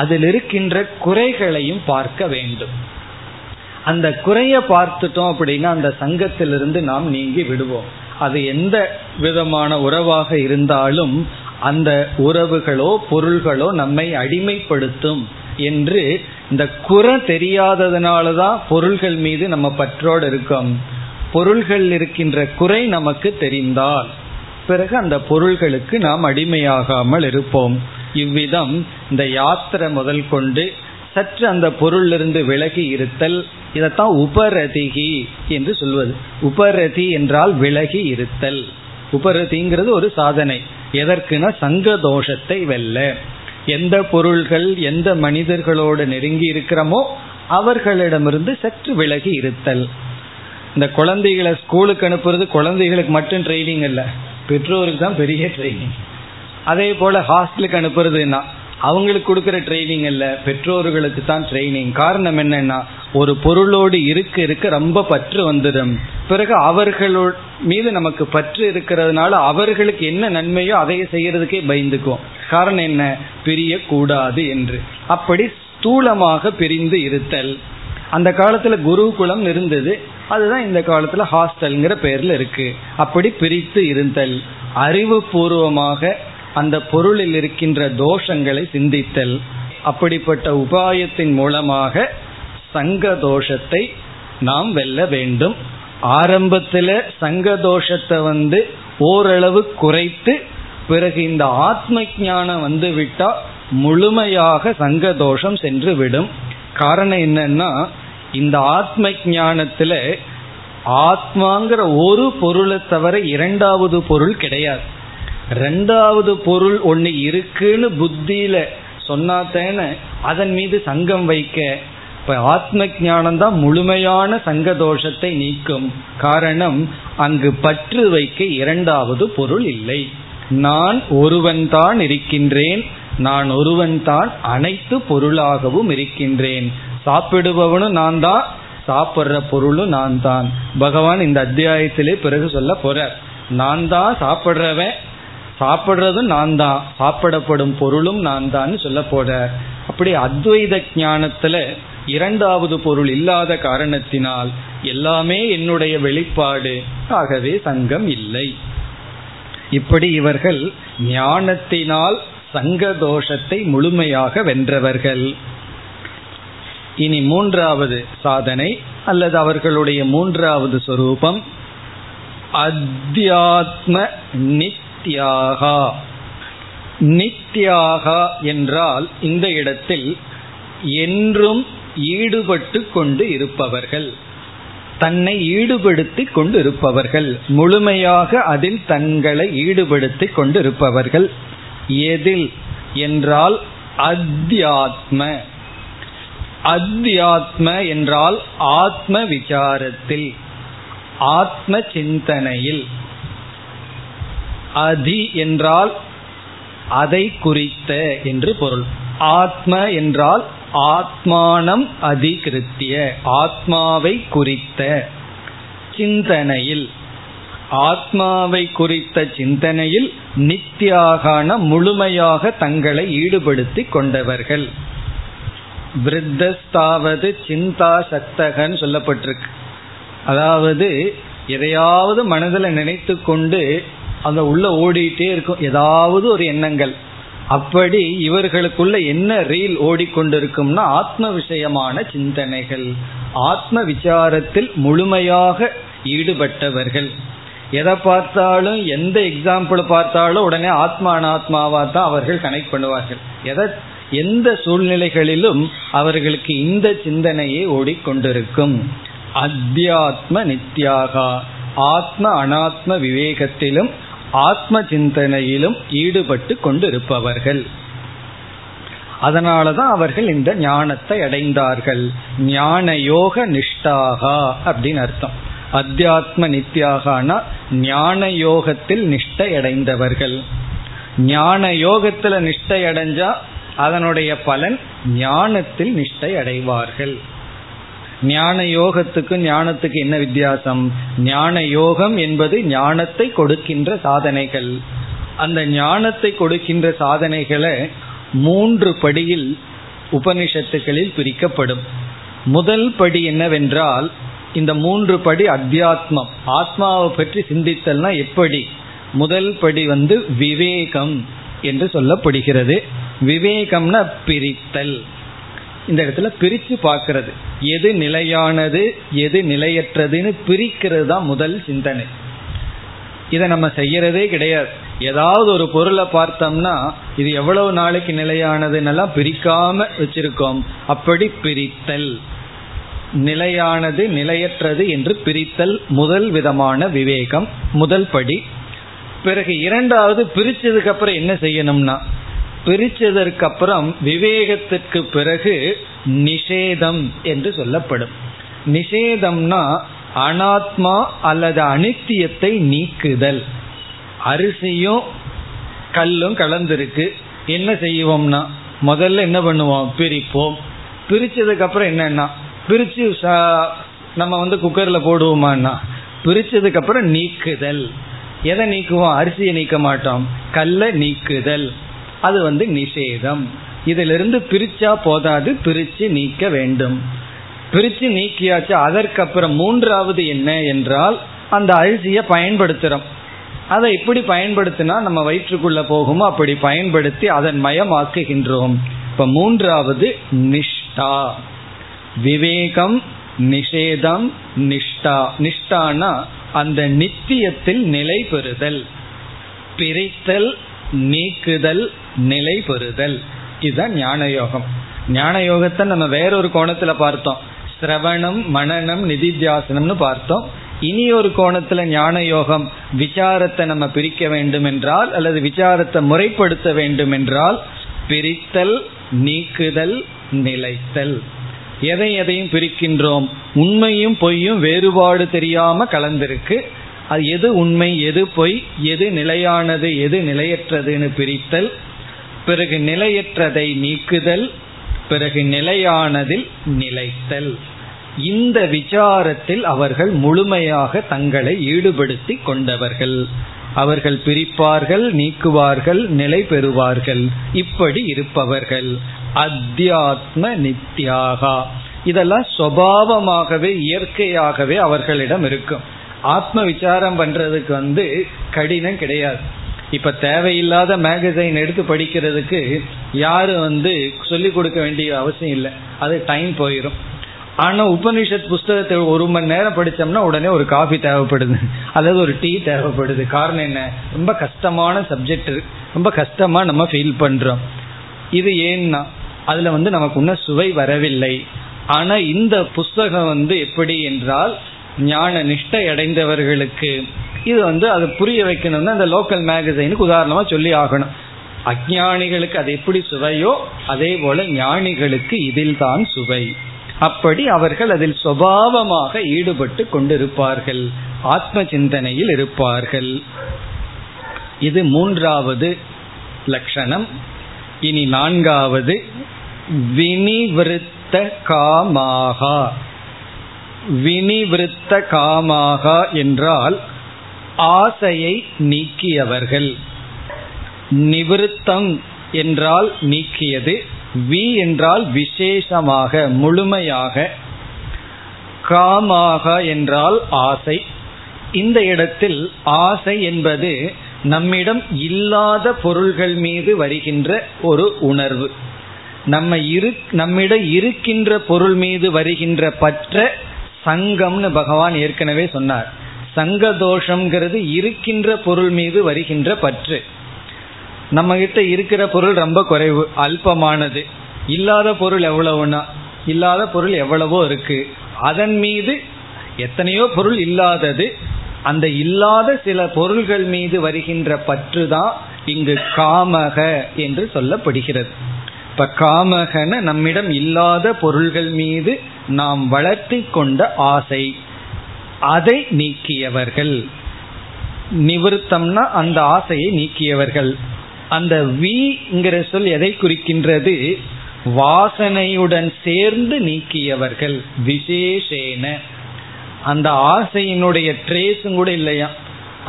அதில் இருக்கின்ற குறைகளையும் பார்க்க வேண்டும். அந்த குறைய பார்த்துட்டோம் அப்படின்னா அந்த சங்கத்திலிருந்து நாம் நீங்கி விடுவோம். அது எந்த விதமான உறவாக இருந்தாலும் அந்த உறவுகளோ பொருள்களோ நம்மை அடிமைப்படுத்தும் என்று இந்த குறை தெரியாததுனாலதான் பொருள்கள் மீது நம்ம பற்றோடு இருக்கோம். பொருள்கள் இருக்கின்ற குறை நமக்கு தெரிந்தால் பிறகு அந்த பொருள்களுக்கு நாம் அடிமையாகாமல் இருப்போம். இவ்விதம் இந்த யாத்திரை முதல் கொண்டு சற்று அந்த பொருளிலிருந்து விலகி இருத்தல், இதைத்தான் உபரதிகி என்று சொல்வது. உபரதி என்றால் விலகி இருத்தல். உபரதிங்கிறது ஒரு சாதனை. எதற்குனா சங்க தோஷத்தை வெல்ல. எந்த பொருள்கள் எந்த மனிதர்களோடு நெருங்கி இருக்கிறோமோ அவர்களிடமிருந்து சற்று விலகி இருத்தல். இந்த குழந்தைகளை ஸ்கூலுக்கு அனுப்புறது குழந்தைகளுக்கு மட்டும் ட்ரைனிங் இல்லை, பெற்றோருக்கு தான் பெரிய ட்ரைனிங். அதே போல் ஹாஸ்டலுக்கு அனுப்புறதுன்னா அவங்களுக்கு கொடுக்குற ட்ரைனிங் இல்லை, பெற்றோர்களுக்கு தான் ட்ரைனிங். காரணம் என்னன்னா ஒரு பொருளோடு இருக்க இருக்க ரொம்ப பற்று வந்துடும். பிறகு அவர்களோட மீது நமக்கு பற்று இருக்கிறதுனால அவர்களுக்கு என்ன நன்மையோ அதை செய்யறதுக்கே பயந்துக்குவோம். காரணம் என்ன? பிரியக்கூடாது என்று. அப்படி ஸ்தூலமாக பிரிந்து இருத்தல். அந்த காலத்துல குருகுலம் இருந்தது, அதுதான் இந்த காலத்துல ஹாஸ்டல்ங்கிற பேர்ல இருக்கு. அப்படி பிரித்து இருந்தல், அறிவு பூர்வமாக அந்த பொருளில் இருக்கின்ற தோஷங்களை சிந்தித்தல். அப்படிப்பட்ட உபாயத்தின் மூலமாக சங்க தோஷத்தை நாம் வெல்ல வேண்டும். ஆரம்பத்தில் சங்க தோஷத்தை ஓரளவு குறைத்து பிறகு இந்த ஆத்ம ஞானம் வந்துவிட்டா முழுமையாக சங்க தோஷம் சென்று விடும். காரணம் என்னன்னா இந்த ஆத்ம ஞானத்தில் ஆத்மாங்கிற ஒரு பொருளை தவிர இரண்டாவது பொருள் கிடையாது. ரெண்டாவது பொருள் ஒன்று இருக்குன்னு புத்தியில சொன்னாத்தேன்னு அதன் மீது சங்கம் வைக்க. இப்போ ஆத்ம ஞானம்தான் முழுமையான சங்க தோஷத்தை நீக்கும். காரணம், அங்கு பற்று வைக்க இரண்டாவது பொருள் இல்லை. நான் ஒருவன்தான் இருக்கின்றேன், நான் ஒருவன்தான் அனைத்து பொருளாகவும் இருக்கின்றேன். சாப்பிடுபவனும் நான் தான், சாப்பிட்ற பொருளும் நான் தான். பகவான் இந்த அத்தியாயத்திலே பிறகு சொல்ல போறார், நான் தான் சாப்பிட்றவன், சாப்பிட்றதும் நான் தான், சாப்பிடப்படும் பொருளும் நான் தான் சொல்ல போற. அப்படி அத்வைத ஞானத்துல இரண்டாவது பொருள் இல்லாத காரணத்தினால் எல்லாமே என்னுடைய வெளிப்பாடு, ஆகவே சங்கம் இல்லை. இப்படி இவர்கள் ஞானத்தினால் சங்க தோஷத்தை முழுமையாக வென்றவர்கள். இனி மூன்றாவது சாதனை அல்லது அவர்களுடைய மூன்றாவது சொரூபம் அத்தியாத்ம நித்யாகா. நித்யாகா என்றால் இந்த இடத்தில் என்றும் ஈடுபட்டு கொண்டு இருப்பவர்கள், தன்னை ஈடுபடுத்தி கொண்டு இருப்பவர்கள், முழுமையாக அதில் தங்களை ஈடுபடுத்தி கொண்டு இருப்பவர்கள். எதில் என்றால் அத்தியாத்ம. அத்தியாத்ம என்றால் ஆத்ம விசாரத்தில், ஆத்ம சிந்தனையில். அதி என்றால் அதை குறித்த என்று பொருள். ஆத்ம என்றால் ஆத்மானம் அதிகிருத்திய, ஆத்மாவை குறித்த சிந்தனையில், ஆத்மாவை குறித்த சிந்தனையில் நித்தியாகான முழுமையாக தங்களை ஈடுபடுத்தி கொண்டவர்கள். விருத்தஸ்தாவது சிந்தா சக்தகன்னு சொல்லப்பட்டிருக்கு. அதாவது எதையாவது மனதில் நினைத்து கொண்டு அந்த உள்ள ஓடிட்டே இருக்கும் ஏதாவது ஒரு எண்ணங்கள். அப்படி இவர்களுக்குள்ள என்ன ரீல் ஓடிக்கொண்டிருக்கும்னா ஆத்ம விஷயமான சிந்தனைகள், ஆத்ம விசாரத்தில் முழுமையாக ஈடுபட்டவர்கள். எதை பார்த்தாலும் எந்த எக்ஸாம்பிள் பார்த்தாலும் உடனே ஆத்மா அனாத்மாவா தான் அவர்கள் கனெக்ட் பண்ணுவார்கள். எந்த சூழ்நிலைகளிலும் அவர்களுக்கு இந்த சிந்தனையே ஓடிக்கொண்டிருக்கும். அத்தியாத்ம நித்யாகா, ஆத்ம அனாத்ம விவேகத்திலும் ஆத்ம சிந்தனையிலும் ஈடுபட்டு கொண்டிருப்பவர்கள். அதனாலதான் அவர்கள் இந்த ஞானத்தை அடைந்தார்கள். ஞான யோக நிஷ்டாகா அப்படின்னு அர்த்தம். அத்தியாத்ம நித்யாகனா ஞான யோகத்தில் நிஷ்டை அடைந்தவர்கள். ஞான யோகத்துல நிஷ்டை அடைஞ்சா அதனுடைய பலன் ஞானத்தில் நிஷ்டை அடைவார்கள். ஞான யோகத்துக்கு ஞானத்துக்கு என்ன வித்தியாசம்? ஞான யோகம் என்பது ஞானத்தை கொடுக்கின்ற சாதனைகள். அந்த ஞானத்தை கொடுக்கின்ற சாதனைகளை மூன்று படியில் உபனிஷத்துக்களில் பிரிக்கப்படும். முதல் படி என்னவென்றால் இந்த மூன்று படி அத்தியாத்மம், ஆத்மாவை பற்றி சிந்தித்தல்னா எப்படி? முதல் படி விவேகம் என்று சொல்லப்படுகிறது. விவேகம்னா பிரித்தல். இந்த இடத்துல பிரித்து பார்க்கறது, எது நிலையானது எது நிலையற்றதுன்னு பிரிக்கிறது தான் முதல் சிந்தனை. இதை நம்ம செய்யறதே கிடையாது. ஏதாவது ஒரு பொருளை பார்த்தோம்னா இது எவ்வளவு நாளைக்கு நிலையானதுன்னெல்லாம் பிரிக்காம வச்சிருக்கோம். அப்படி பிரித்தல், நிலையானது நிலையற்றது என்று பிரித்தல் முதல் விதமான விவேகம், முதல் படி. பிறகு இரண்டாவது, பிரிச்சதுக்கு அப்புறம் என்ன செய்யணும்னா, பிரிச்சதற்கு அப்புறம் விவேகத்திற்கு பிறகு நிஷேதம் என்று சொல்லப்படும். நிஷேதம்னா அனாத்மா அல்லது அனித்தியத்தை நீக்குதல். அரிசியும் கல்லும் கலந்திருக்கு, என்ன செய்வோம்னா முதல்ல என்ன பண்ணுவோம், பிரிப்போம். பிரிச்சதுக்கு அப்புறம் என்னன்னா பிரிச்சு நம்ம குக்கர்ல போடுவோமான்னா, பிரிச்சதுக்கு அப்புறம் நீக்குதல். எதை நீக்குவோம்? அரிசியை நீக்க மாட்டோம், கல்லை நீக்குதல். அது நிஷேதம். இதிலிருந்து பிரிச்சா போதாது, பிரிச்சு நீக்க வேண்டும். பிரிச்சு நீக்கியாச்சு, அதற்கப்புறம் மூன்றாவது என்ன என்றால் அந்த அரிசியை பயன்படுத்துகிறோம். அதை எப்படி பயன்படுத்தினா நம்ம வயிற்றுக்குள்ள போகுமோ அப்படி பயன்படுத்தி அதன் மயமாக்குகின்றோம். இப்ப மூன்றாவது நிஷ்டா. விவேகம், நிஷேதம், நிஷ்டா. நிஷ்டானா அந்த நித்தியத்தில் நிலை பெறுதல். பிரித்தல், நீக்குதல், நிலை பெறுதல். இதுதான் ஞான யோகம். ஞான யோகத்தை நம்ம வேறொரு கோணத்துல பார்த்தோம், சிரவணம், மனனம், நிதித்தியாசனம்னு பார்த்தோம். இனி ஒரு கோணத்துல ஞான யோகம், விசாரத்தை நம்ம பிரிக்க வேண்டும் என்றால் அல்லது விசாரத்தை முறைப்படுத்த வேண்டும் என்றால் பிரித்தல், நீக்குதல், நிலைத்தல். எதையும் பிரிக்கின்றோம், உண்மையும் பொய்யும் வேறுபாடு தெரியாம கலந்திருக்கு, அது எது உண்மை எது பொய், எது நிலையானது எது நிலையற்றதுன்னு பிரித்தல். பிறகு நிலையற்றதை நீக்குதல், பிறகு நிலையானதில் நிலைத்தல். இந்த விசாரத்தில் அவர்கள் முழுமையாக தங்களை ஈடுபடுத்தி கொண்டவர்கள். அவர்கள் பிரிப்பார்கள், நீக்குவார்கள், நிலை பெறுவார்கள். இப்படி இருப்பவர்கள் அத்தியாத்ம நித்யாகா. இதெல்லாம் சுபாவமாகவே இயற்கையாகவே அவர்களிடம் இருக்கும். ஆத்ம விசாரம் பண்றதுக்கு கடினம் கிடையாது. இப்ப தேவையில்லாத மேகசைன் எடுத்து படிக்கிறதுக்கு யாரும் சொல்லி கொடுக்க வேண்டிய அவசியம் இல்லை, அது டைம் போயிடும். ஆனா உபனிஷத் புஸ்தகத்தை 1 மணி நேரம் படிச்சோம்னா உடனே ஒரு காஃபி தேவைப்படுது அல்லது ஒரு டீ தேவைப்படுது. காரணம் என்ன? ரொம்ப கஷ்டமான சப்ஜெக்ட், ரொம்ப கஷ்டமா நம்ம ஃபீல் பண்றோம். இது ஏன்னா அதுல நமக்கு இன்னும் சுவை வரவில்லை. ஆனா இந்த புஸ்தகம் எப்படி என்றால் ஞான நிஷ்டை அடைந்தவர்களுக்கு இது அது புரிய வைக்கணும்னா அந்த லோக்கல் மேகசைனுக்கு உதாரணமா சொல்லி ஆகணும். அஞ்ஞானிகளுக்கு அது எப்படி சுவையோ அதே போல ஞானிகளுக்கு இதில் தான் சுவை. அப்படி அவர்கள் அதில் சுபாவமாக ஈடுபட்டு கொண்டிருப்பார்கள், ஆத்ம சிந்தனையில் இருப்பார்கள். இது மூன்றாவது லட்சணம். இனி 4வது, வினிவிருத்த காமாகா. வினிவிருத்த காமாகா என்றால் ஆசையை நீக்கியவர்கள். நிவிருத்தம் என்றால் நீக்கியது, வி என்றால் விசேஷமாக முழுமையாக, காமாக என்றால் ஆசை. இந்த இடத்தில் ஆசை என்பது நம்மிடம் இல்லாத பொருள்கள் மீது வருகின்ற ஒரு உணர்வு, நம்மிடம் இருக்கின்ற பொருள் மீது வருகின்ற பற்ற சங்கம்னு பகவான் ஏற்கனவே சொன்னார். சங்க தோஷம்ங்கிறது இருக்கின்ற பொருள் மீது வருகின்ற பற்று. நம்ம கிட்ட இருக்கிற பொருள் ரொம்ப குறைவு, அல்பமானது. இல்லாத பொருள் எவ்வளவுனா, இல்லாத பொருள் எவ்வளவோ இருக்கு, அதன் மீது எத்தனையோ பொருள் இல்லாதது. அந்த இல்லாத சில பொருள்கள் மீது வருகின்ற பற்று தான் இங்கு காமக என்று சொல்லப்படுகிறது. இப்ப காமகன நம்மிடம் இல்லாத பொருள்கள் மீது நாம் வளர்த்தி கொண்ட ஆசை, அதை நீக்கியவர்கள். நிவர்த்தம்னா அந்த ஆசையை நீக்கியவர்கள். அந்த வீங்கிற சொல் எதை குறிக்கின்றது? வாசனையுடன் சேர்ந்து நீக்கியவர்கள். விசேஷேன அந்த ஆசையினுடைய ட்ரேஸும் கூட இல்லையா,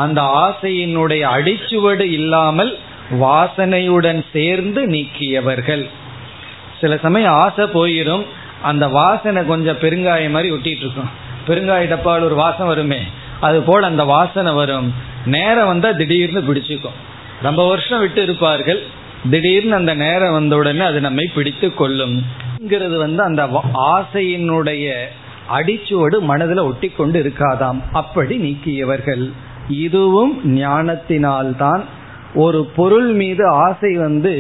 அந்த ஆசையினுடைய அடிச்சுவடு இல்லாமல் வாசனையுடன் சேர்ந்து நீக்கியவர்கள். சில சமயம் ஆசை போயிடும், அந்த வாசனை கொஞ்சம் பெருங்காய மாதிரி ஒட்டிட்டு இருக்கும். பெருங்காய டப்பால் ஒரு வாசம் வருமே, அது போல் அந்த வாசனை வரும். நேரம் வந்தால் திடீர்னு பிடிச்சிக்கும். ரொம்ப வருஷம் விட்டு இருப்பார்கள், திடீர்னு அந்த நேரம் வந்த உடனே அது நம்மை பிடித்து கொள்ளும்ங்கிறது. அந்த ஆசையினுடைய அடிச்சுவடு மனதில் ஒட்டி கொண்டு இருக்காதாம். அப்படி நீக்கியவர்கள். இதுவும் ஞானத்தினால்தான் ஒரு பொருள் மீது ஆசை வந்து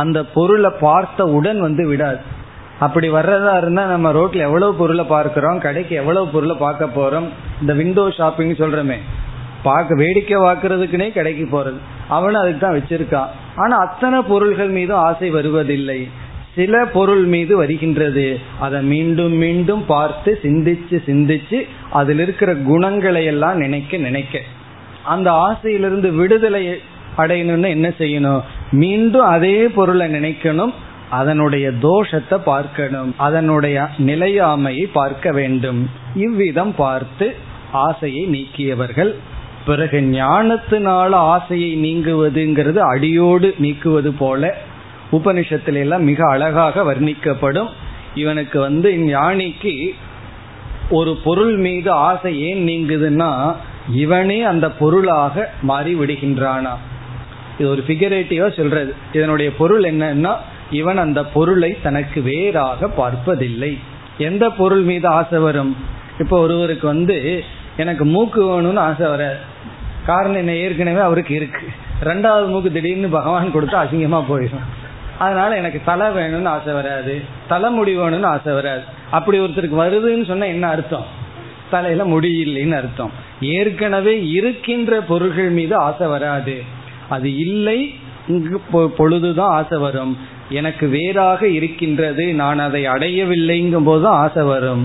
அந்த பொருளை பார்த்தவுடன் வந்து விடாது. அப்படி வர்றதா இருந்தால் நம்ம ரோட்ல எவ்வளவு பொருளை பார்க்கிறோம், கடைக்கு எவ்வளவு பொருளை பார்க்க போறோம், இந்த விண்டோ ஷாப்பிங் சொல்றமே, பார்க்க வேடிக்கை பார்க்கறதுக்குனே கடைக்கு போறது, அவனும் அதுக்கு தான் வச்சிருக்கான். ஆனா அத்தனை பொருள்கள் மீது ஆசை வருவதில்லை, சில பொருள் மீது வருகின்றது. அதை மீண்டும் மீண்டும் பார்த்து சிந்திச்சு சிந்திச்சு அதில் இருக்கிற குணங்களை எல்லாம் நினைக்க நினைக்க அந்த ஆசையிலிருந்து விடுதலை அடையணும்னு என்ன செய்யணும், மீண்டும் அதே பொருளை நினைக்கணும், அதனுடைய தோஷத்தை பார்க்கணும், அதனுடைய நிலையாமையை பார்க்க வேண்டும். இவ்விதம் பார்த்து ஆசையை நீக்கியவர்கள். பிறகு ஞானத்தினால ஆசையை நீங்குவதுங்கிறது அடியோடு நீக்குவது போல உபனிஷத்துல எல்லாம் மிக அழகாக வர்ணிக்கப்படும். இவனுக்கு வந்து ஞானிக்கு ஒரு பொருள் மீது ஆசை ஏன் நீங்குதுன்னா இவனே அந்த பொருளாக மாறி விடுகின்றானா. இது ஒரு ஃபிகரேட்டிவா சொல்றது. இதனுடைய பொருள் என்னன்னா இவன் அந்த பொருளை தனக்கு வேறாக பார்ப்பதில்லை. எந்த பொருள் மீது ஆசை வரும்? இப்போ ஒருவருக்கு வந்து எனக்கு மூக்கு வேணும்னு ஆசை வர, காரணம் என்ன, ஏற்கனவே அவருக்கு இருக்கு. ரெண்டாவது மூக்கு திடீர்னு பகவான் கொடுத்தா அசிங்கமா போயிடும். அதனால எனக்கு தலை வேணும்னு ஆசை வராது, தலைமுடி வேணும்னு ஆசை வராது. அப்படி ஒருத்தருக்கு வருதுன்னு சொன்னா என்ன அர்த்தம், தலையில முடியில்லைன்னு அர்த்தம். ஏற்கனவே இருக்கின்ற பொருள்கள் மீது ஆசை வராது, அது இல்லை பொழுதுதான் ஆசை வரும். எனக்கு வேறாக இருக்கின்றது, நான் அதை அடையவில்லைங்கும் போதுதான் ஆசை வரும்.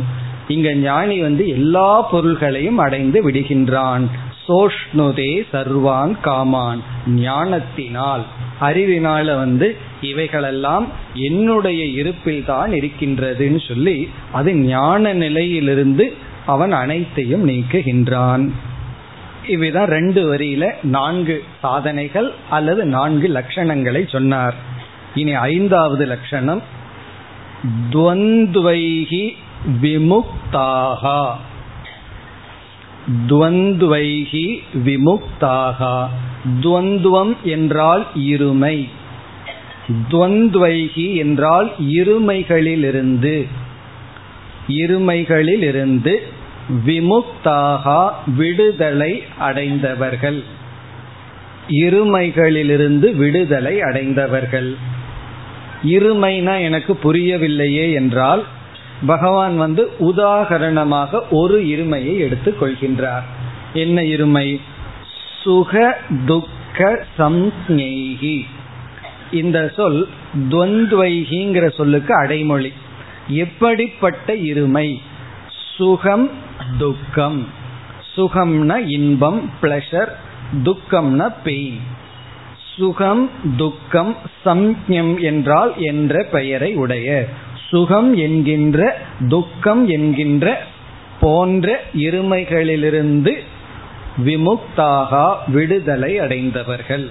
இங்க ஞானி வந்து எல்லா பொருள்களையும் அடைந்து விடுகின்றான். சோஷ்ணுதே சர்வான் காமான், ஞானத்தினால் அறிவினால வந்து இவைகளெல்லாம் என்னுடைய இருப்பில் தான் இருக்கின்றதுன்னு சொல்லி அது ஞான நிலையிலிருந்து அவன் அனைத்தையும் நீக்குகின்றான். இவைதான் ரெண்டு வரியில 4 சாதனைகள் அல்லது 4 லட்சணங்களை சொன்னார். இனி 5வது லட்சணம், துவந்த்வைஹி விமுக்தாஹா. துவந்த்வைஹி விமுக்தாஹா, துவந்துவம் என்றால் இருமை, துவந்த்வைஹி என்றால் இருமைகளிலிருந்து, இருமைகளிலிருந்து விமுக்தாகா விடுதலை அடைந்தவர்கள், இருமைகளிலிருந்து விடுதலை அடைந்தவர்கள். இருமைனா எனக்கு புரியவில்லையே என்றால் பகவான் வந்து உதாரணமாக ஒரு இருமையை எடுத்துக் கொள்கின்றார். என்ன இருமை? சுக துக்க சம்ஞேகி. இந்த சொல் துவந்த்வைஹிங்கிற சொல்லுக்கு அடைமொழி. எப்படிப்பட்ட இருமை? சுகம் துக்கம். சுகம்னா இன்பம், பிளஷர், துக்கம்னா பெயின். சுகம் துக்கம் சம்ஞம் என்றால் என்ற பெயரை உடைய, சுகம் என்கின்ற துக்கம் என்கின்ற போன்ற இருமைகளிலிருந்து விமுக்தாக விடுதலை அடைந்தவர்கள்.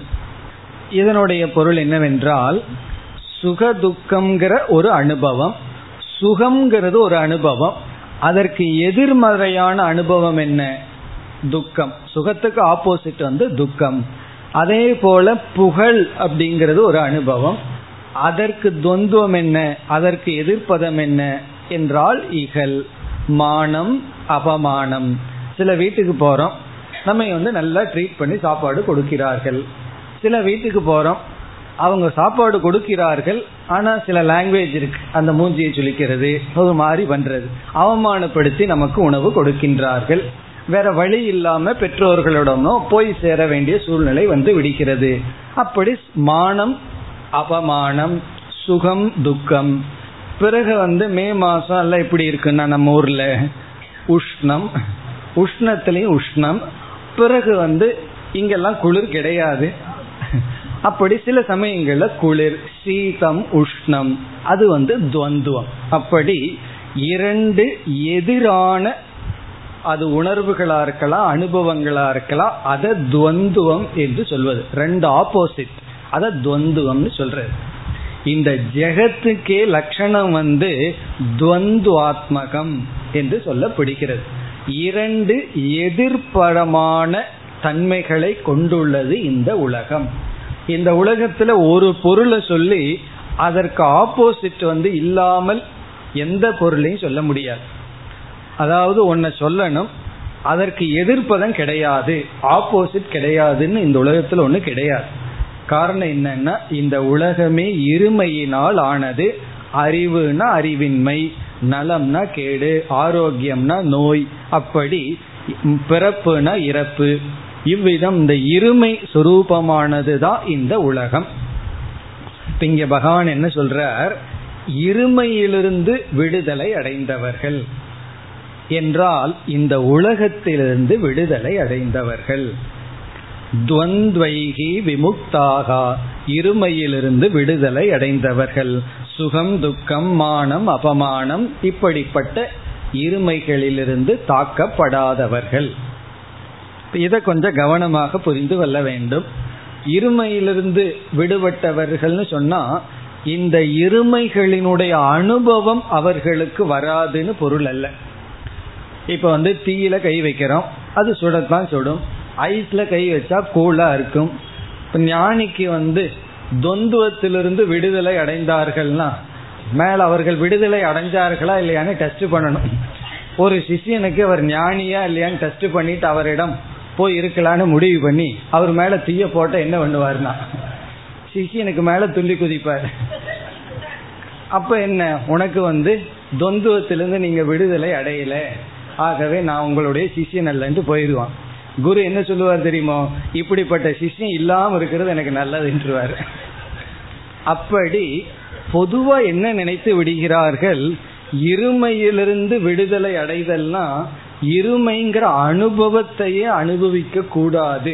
இதனுடைய பொருள் என்னவென்றால் சுகதுக்கம்ங்கிற ஒரு அனுபவம், சுகம்ங்கிறது ஒரு அனுபவம், அதற்கு எதிர்மறையான அனுபவம் என்ன, துக்கம். சுகத்துக்கு ஆப்போசிட் வந்து துக்கம். அதே போல புகழ் அப்படிங்கிறது ஒரு அனுபவம், அதற்கு துவந்துவம் என்ன, அதற்கு எதிர்ப்பதம் என்ன என்றால் இகல், மானம், அபமானம். சில வீட்டுக்கு போறோம், நம்ம வந்து நல்லா ட்ரீட் பண்ணி சாப்பாடு கொடுக்கிறார்கள். சில வீட்டுக்கு போறோம், அவங்க சாப்பாடு கொடுக்கிறார்கள், ஆனா சில லாங்குவேஜ் இருக்கு, அந்த மூஞ்சியை சுளிக்கிறது, ஒரு மாதிரி பண்றது, அவமானப்படுத்தி நமக்கு உணவு கொடுக்கின்றார்கள். வேற வழி இல்லாம பெற்றோர்களுடனோ போய் சேர வேண்டிய சூழ்நிலை வந்து விடுகிறது. அப்படி மானம் அபமானம், சுகம் துக்கம். பிறகு வந்து மே மாசம் எல்லாம் இப்படி இருக்குன்னா நம்ம ஊர்ல உஷ்ணம், உஷ்ணத்துலயும் உஷ்ணம். பிறகு வந்து இங்கெல்லாம் குளிர் கிடையாது. அப்படி சில சமயங்கள்ல குளிர், சீதம், உஷ்ணம், அது வந்து துவந்துவம். அப்படி 2 எதிரான, அது உணர்வுகளா இருக்கலாம், அனுபவங்களா இருக்கலாம், அதை துவந்துவம் என்று சொல்வது. 2 ஆப்போசிட், அதை துவந்துவம்னு சொல்றது. இந்த ஜெகத்துக்கே லட்சணம் வந்து துவந்துவாத்மகம் என்று சொல்லப்படுகிறது. 2 எதிர்பரமான தன்மைகளை கொண்டுள்ளது இந்த உலகம். இந்த உலகத்துல ஒரு பொருளை சொல்லி அதற்கு ஆப்போசிட் வந்து இல்லாமல் எந்த பொருளையும் சொல்ல முடியாது. அதாவது ஒன்ன சொல்லணும், அதற்கு எதிர்ப்பதம் கிடையாது, ஆப்போசிட் கிடையாதுன்னு இந்த உலகத்துல ஒண்ணு கிடையாது. காரணம் என்னன்னா, இந்த உலகமே இருமையினால் ஆனது. அறிவுனா அறிவின்மை, நலம்னா கேடு, ஆரோக்கியம்னா நோய், அப்படி பிறப்புனா இறப்பு. இவ்விதம் இந்த இருமை சுரூபமானதுதான் இந்த உலகம். இங்க பகவான் என்ன சொல்றார், இருமையிலிருந்து விடுதலை அடைந்தவர்கள் என்றால் இந்த உலகத்திலிருந்து விடுதலை அடைந்தவர்கள், துவந்த்வைகி விமுக்தாக இருமையிலிருந்து விடுதலை அடைந்தவர்கள், சுகம் துக்கம் மானம் அபமானம் இப்படிப்பட்ட இருமைகளிலிருந்து தாக்கப்படாதவர்கள். இதை கொஞ்சம் கவனமாக புரிந்து கொள்ள வேண்டும். இருமையிலிருந்து விடுபட்டவர்கள்னு சொன்னா இந்த இருமைகளினுடைய அனுபவம் அவர்களுக்கு வராதுன்னு பொருள் அல்ல. இப்ப தீயில கை வைக்கிறோம், அது சுடத்தான் சுடும். ஐஸ்ல கை வச்சா கூலா இருக்கும். இப்ப ஞானிக்கு தொந்துவத்திலிருந்து விடுதலை அடைந்தார்கள்னா மேல அவர்கள் விடுதலை அடைஞ்சார்களா இல்லையான்னு டெஸ்ட் பண்ணணும். ஒரு சிஷியனுக்கு அவர் ஞானியா இல்லையான்னு டெஸ்ட் பண்ணிட்டு அவரிடம் போய் இருக்கலான்னு முடிவு பண்ணி அவர் மேல தீய போட்ட என்ன பண்ணுவார்னா சிஷியனுக்கு மேல துள்ளி குதிப்பார். அப்ப என்ன, உனக்கு தொந்துவத்திலிருந்து நீங்க விடுதலை அடையல, ஆகவே நான் உங்களுடைய சிஷியன் அல்லன்ட்டு போயிடுவான். குரு என்ன சொல்லுவார் தெரியுமோ, இப்படிப்பட்ட சிஷ்யம் இல்லாம இருக்கிறது எனக்கு நல்லதுன்றுவார். அப்படி பொதுவா என்ன நினைத்து விடுகிறார்கள், இருமையிலிருந்து விடுதலை அடைதல்னா இருமைங்கிற அனுபவத்தையே அனுபவிக்க கூடாது,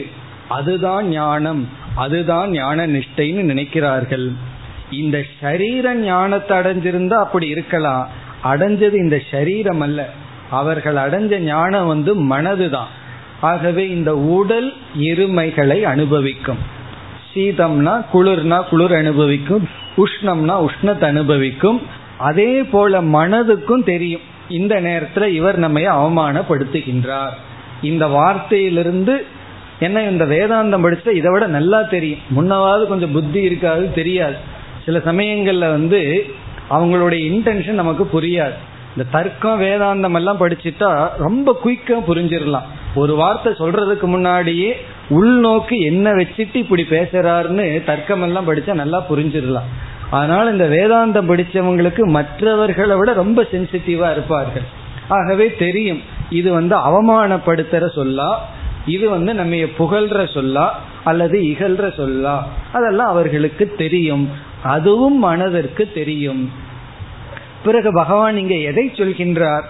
அதுதான் ஞானம், அதுதான் ஞான நிஷ்டைன்னு நினைக்கிறார்கள். இந்த சரீர ஞானத்தை அடைஞ்சிருந்தா அப்படி இருக்கலாம். அடைஞ்சது இந்த சரீரம் அல்ல, அவர்கள் அடைஞ்ச ஞானம் மனதுதான். ஆகவே இந்த உடல் இருமைகளை அனுபவிக்கும். சீதம்னா குளிர்னா குளிர் அனுபவிக்கும், உஷ்ணம்னா உஷ்ணத்தை அனுபவிக்கும். அதே போல மனதுக்கும் தெரியும் இந்த நேரத்துல இவர் நம்மை அவமானப்படுத்துகின்றார், இந்த வார்த்தையிலிருந்து என்ன, இந்த வேதாந்தம் படிச்சா இதை விட நல்லா தெரியும். முன்னவாவது கொஞ்சம் புத்தி இருக்காது, தெரியாது. சில சமயங்கள்ல அவங்களுடைய இன்டென்ஷன் நமக்கு புரியாது. இந்த தர்க்கம் வேதாந்தம் எல்லாம் படிச்சுட்டா ரொம்ப குயிக்கா புரிஞ்சிடலாம். ஒரு வார்த்தை சொல்றதுக்கு முன்னாடியே உள்நோக்கு என்ன வச்சுட்டு இப்படி பேசுறாருன்னு தர்க்கம் எல்லாம் படிச்சா நல்லா புரிஞ்சிடலாம். அதனால இந்த வேதாந்தம் படிச்சவங்களுக்கு மற்றவர்களை விட ரொம்ப சென்சிட்டிவா இருப்பார்கள். ஆகவே தெரியும் இது அவமானப்படுத்துற சொல்லா, இது நம்ம புகழ்ற சொல்லா அல்லது இகழ்ற சொல்லா, அதெல்லாம் அவர்களுக்கு தெரியும். அதுவும் மனதிற்கு தெரியும். பிறகு பகவான் இங்க எதை சொல்கின்றார்,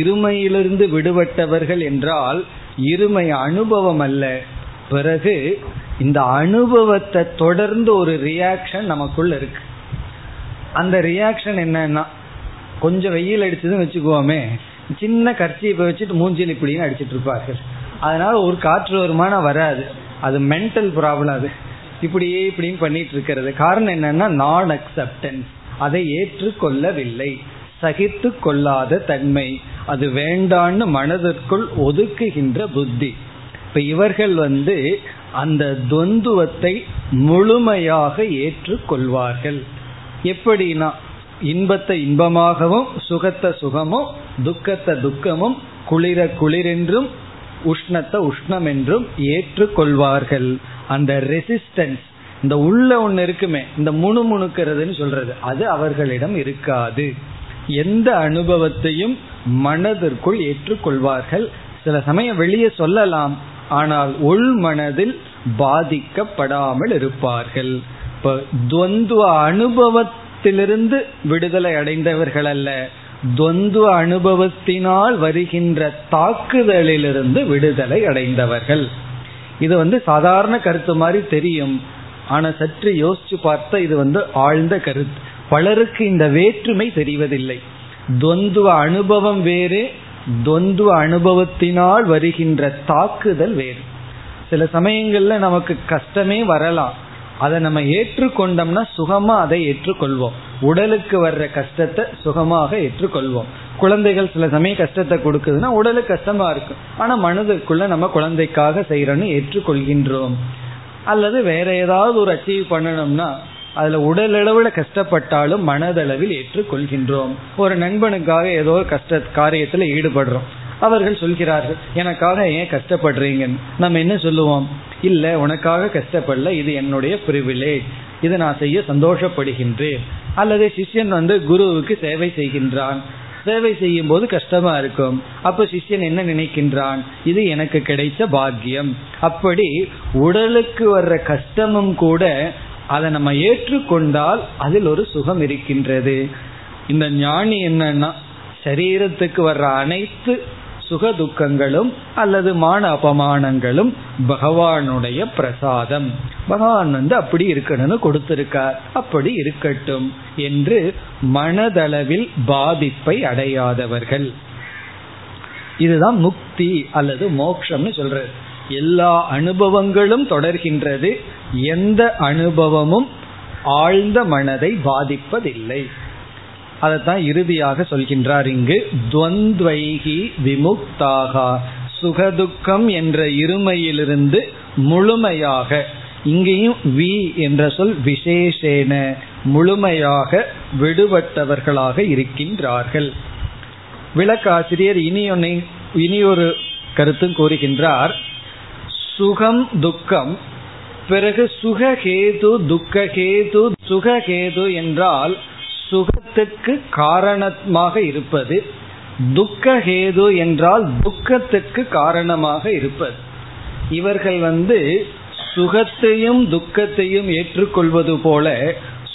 இருமையிலிருந்து விடுபட்டவர்கள் என்றால் இருமை அனுபவம் அல்ல. பிறகு இந்த அனுபவத்தை தொடர்ந்து ஒரு ரியாக்ஷன் நமக்குள்ள இருக்கு. அந்த ரியாக்ஷன் என்னன்னா, கொஞ்சம் வெயில் அடிச்சதுன்னு வச்சுக்குவோமே, சின்ன கர்ச்சியை வச்சுட்டு மூஞ்சில் இப்படின்னு அடிச்சிட்டு இருப்பார்கள். அதனால ஒரு காற்று வருமானம் வராது, அது மென்டல் ப்ராப்ளம். அது இப்படியே இப்படின்னு பண்ணிட்டு இருக்கிறது. காரணம் என்னன்னா, நான் அக்செப்டன்ஸ், அதை ஏற்றுக்கொள்ளவில்லை, சகித்து கொள்ளாத தன்மை, அது வேண்டான்னு மனதிற்குள் ஒதுக்குகின்ற புத்தி. இப்ப இவர்கள் அந்த துவந்துவத்தை முழுமையாக ஏற்றுக்கொள்வார்கள். எப்படின்னா, இன்பத்தை இன்பமாகவும் சுகத்தை சுகமும் துக்கத்தை துக்கமும் குளிர குளிரென்றும் உஷ்ணத்தை உஷ்ணம் என்றும் ஏற்றுக்கொள்வார்கள். அந்த ரெசிஸ்டன்ஸ், இந்த உள்ள ஒன்று இருக்குமே, இந்த முணுமுணுக்கிறதுன்னு சொல்றது, அது அவர்களிடம் இருக்காது. எந்த அனுபவத்தையும் மனதிற்குள் ஏற்றுக்கொள்வார்கள். சில சமயம் வெளியே சொல்லலாம், ஆனால் உள் மனதில் பாதிக்கப்படாமல் இருப்பார்கள். இப்போ துவந்துவ அனுபவத்திலிருந்து விடுதலை அடைந்தவர்கள் அல்ல, துவந்துவ அனுபவத்தினால் வருகின்ற தாக்குதலிலிருந்து விடுதலை அடைந்தவர்கள். இது சாதாரண கருத்து மாதிரி தெரியும், ஆனா சற்று யோசிச்சு பார்த்தா இது ஆழ்ந்த கருத்து. பலருக்கு இந்த வேற்றுமை தெரிவதில்லை. துவந்துவ அனுபவம் வேறு, துவந்துவ அனுபவத்தினால் வருகின்ற தாக்குதல் வேறு. சில சமயங்கள்ல நமக்கு கஷ்டமே வரலாம், அதை நம்ம ஏற்றுக்கொண்டோம்னா சுகமா அதை ஏற்றுக்கொள்வோம். உடலுக்கு வர்ற கஷ்டத்தை சுகமாக ஏற்றுக்கொள்வோம். குழந்தைகள் சில சமயம் கஷ்டத்தை கொடுக்குதுன்னா உடலுக்கு கஷ்டமா இருக்கும், ஆனா மனதுக்குள்ள நம்ம குழந்தைக்காக செய்யறோன்னு ஏற்றுக்கொள்கின்றோம். அல்லது வேற ஏதாவது ஒரு அச்சீவ் பண்ணணும்னா அதுல உடல் அளவுல கஷ்டப்பட்டாலும் மனதளவில் ஏற்றுக்கொள்கின்றோம். ஒரு நண்பனுக்காக ஏதோ கஷ்ட காரியத்துல ஈடுபடுறோம், அவர்கள் சொல்கிறார்கள் எனக்காக ஏன் கஷ்டப்படுறீங்கன்னு. நம்ம என்ன சொல்லுவோம், இல்ல உனக்காக கஷ்டப்படல, இது என்னுடைய பிரிவிலேஜ், இதை நான் செய்ய சந்தோஷப்படுகின்றேன். அல்லது சிஷ்யன் வந்து குருவுக்கு சேவை செய்கின்றான், சேவை செய்யும் போது கஷ்டமா இருக்கும், அப்ப சிஷ்யன் என்ன நினைக்கின்றான், இது எனக்கு கிடைத்த பாக்கியம். அப்படி உடலுக்கு வர்ற கஷ்டமும் கூட அதை நம்ம ஏற்றுக்கொண்டால் அதில் ஒரு சுகம் இருக்கின்றது. இந்த ஞானி என்னன்னா சரீரத்துக்கு வர்ற அனைத்து சுக துக்கங்களும் அல்லது மான அபமானங்களும் பகவானுடைய பிரசாதம், பகவான் வந்து அப்படி இருக்கணும்னு கொடுத்திருக்கார், அப்படி இருக்கட்டும் என்று மனதளவில் பாதிப்பை அடையாதவர்கள். இதுதான் முக்தி அல்லது மோட்சம்னு சொல்றது. எல்லா அனுபவங்களும் தொடர்கின்றது, எந்த அனுபவமும் ஆழ்ந்த மனதை பாதிப்பதில்லை. அதைத்தான் இறுதியாக சொல்கின்றார் இங்கு, துவந்த்வைகி விமுக்தாக, சுகதுக்கம் என்ற இருமையிலிருந்து முழுமையாக, இங்கேயும் வி என்ற சொல் விசேஷேன, முழுமையாக விடுபட்டவர்களாக இருக்கின்றார்கள். விளக்காசிரியர் இனியொரு கருத்தும் கூறுகின்றார், சுகம் துக்கம், பிறகு சுககேது துக்ககேது. சுககேது என்றால் சுகத்துக்கு காரணமாக இருப்பது, துக்கஹேது என்றால் துக்கத்துக்கு காரணமாக இருப்பது. இவர்கள் வந்து சுகத்தையும் துக்கத்தையும் ஏற்றுக்கொள்வது போல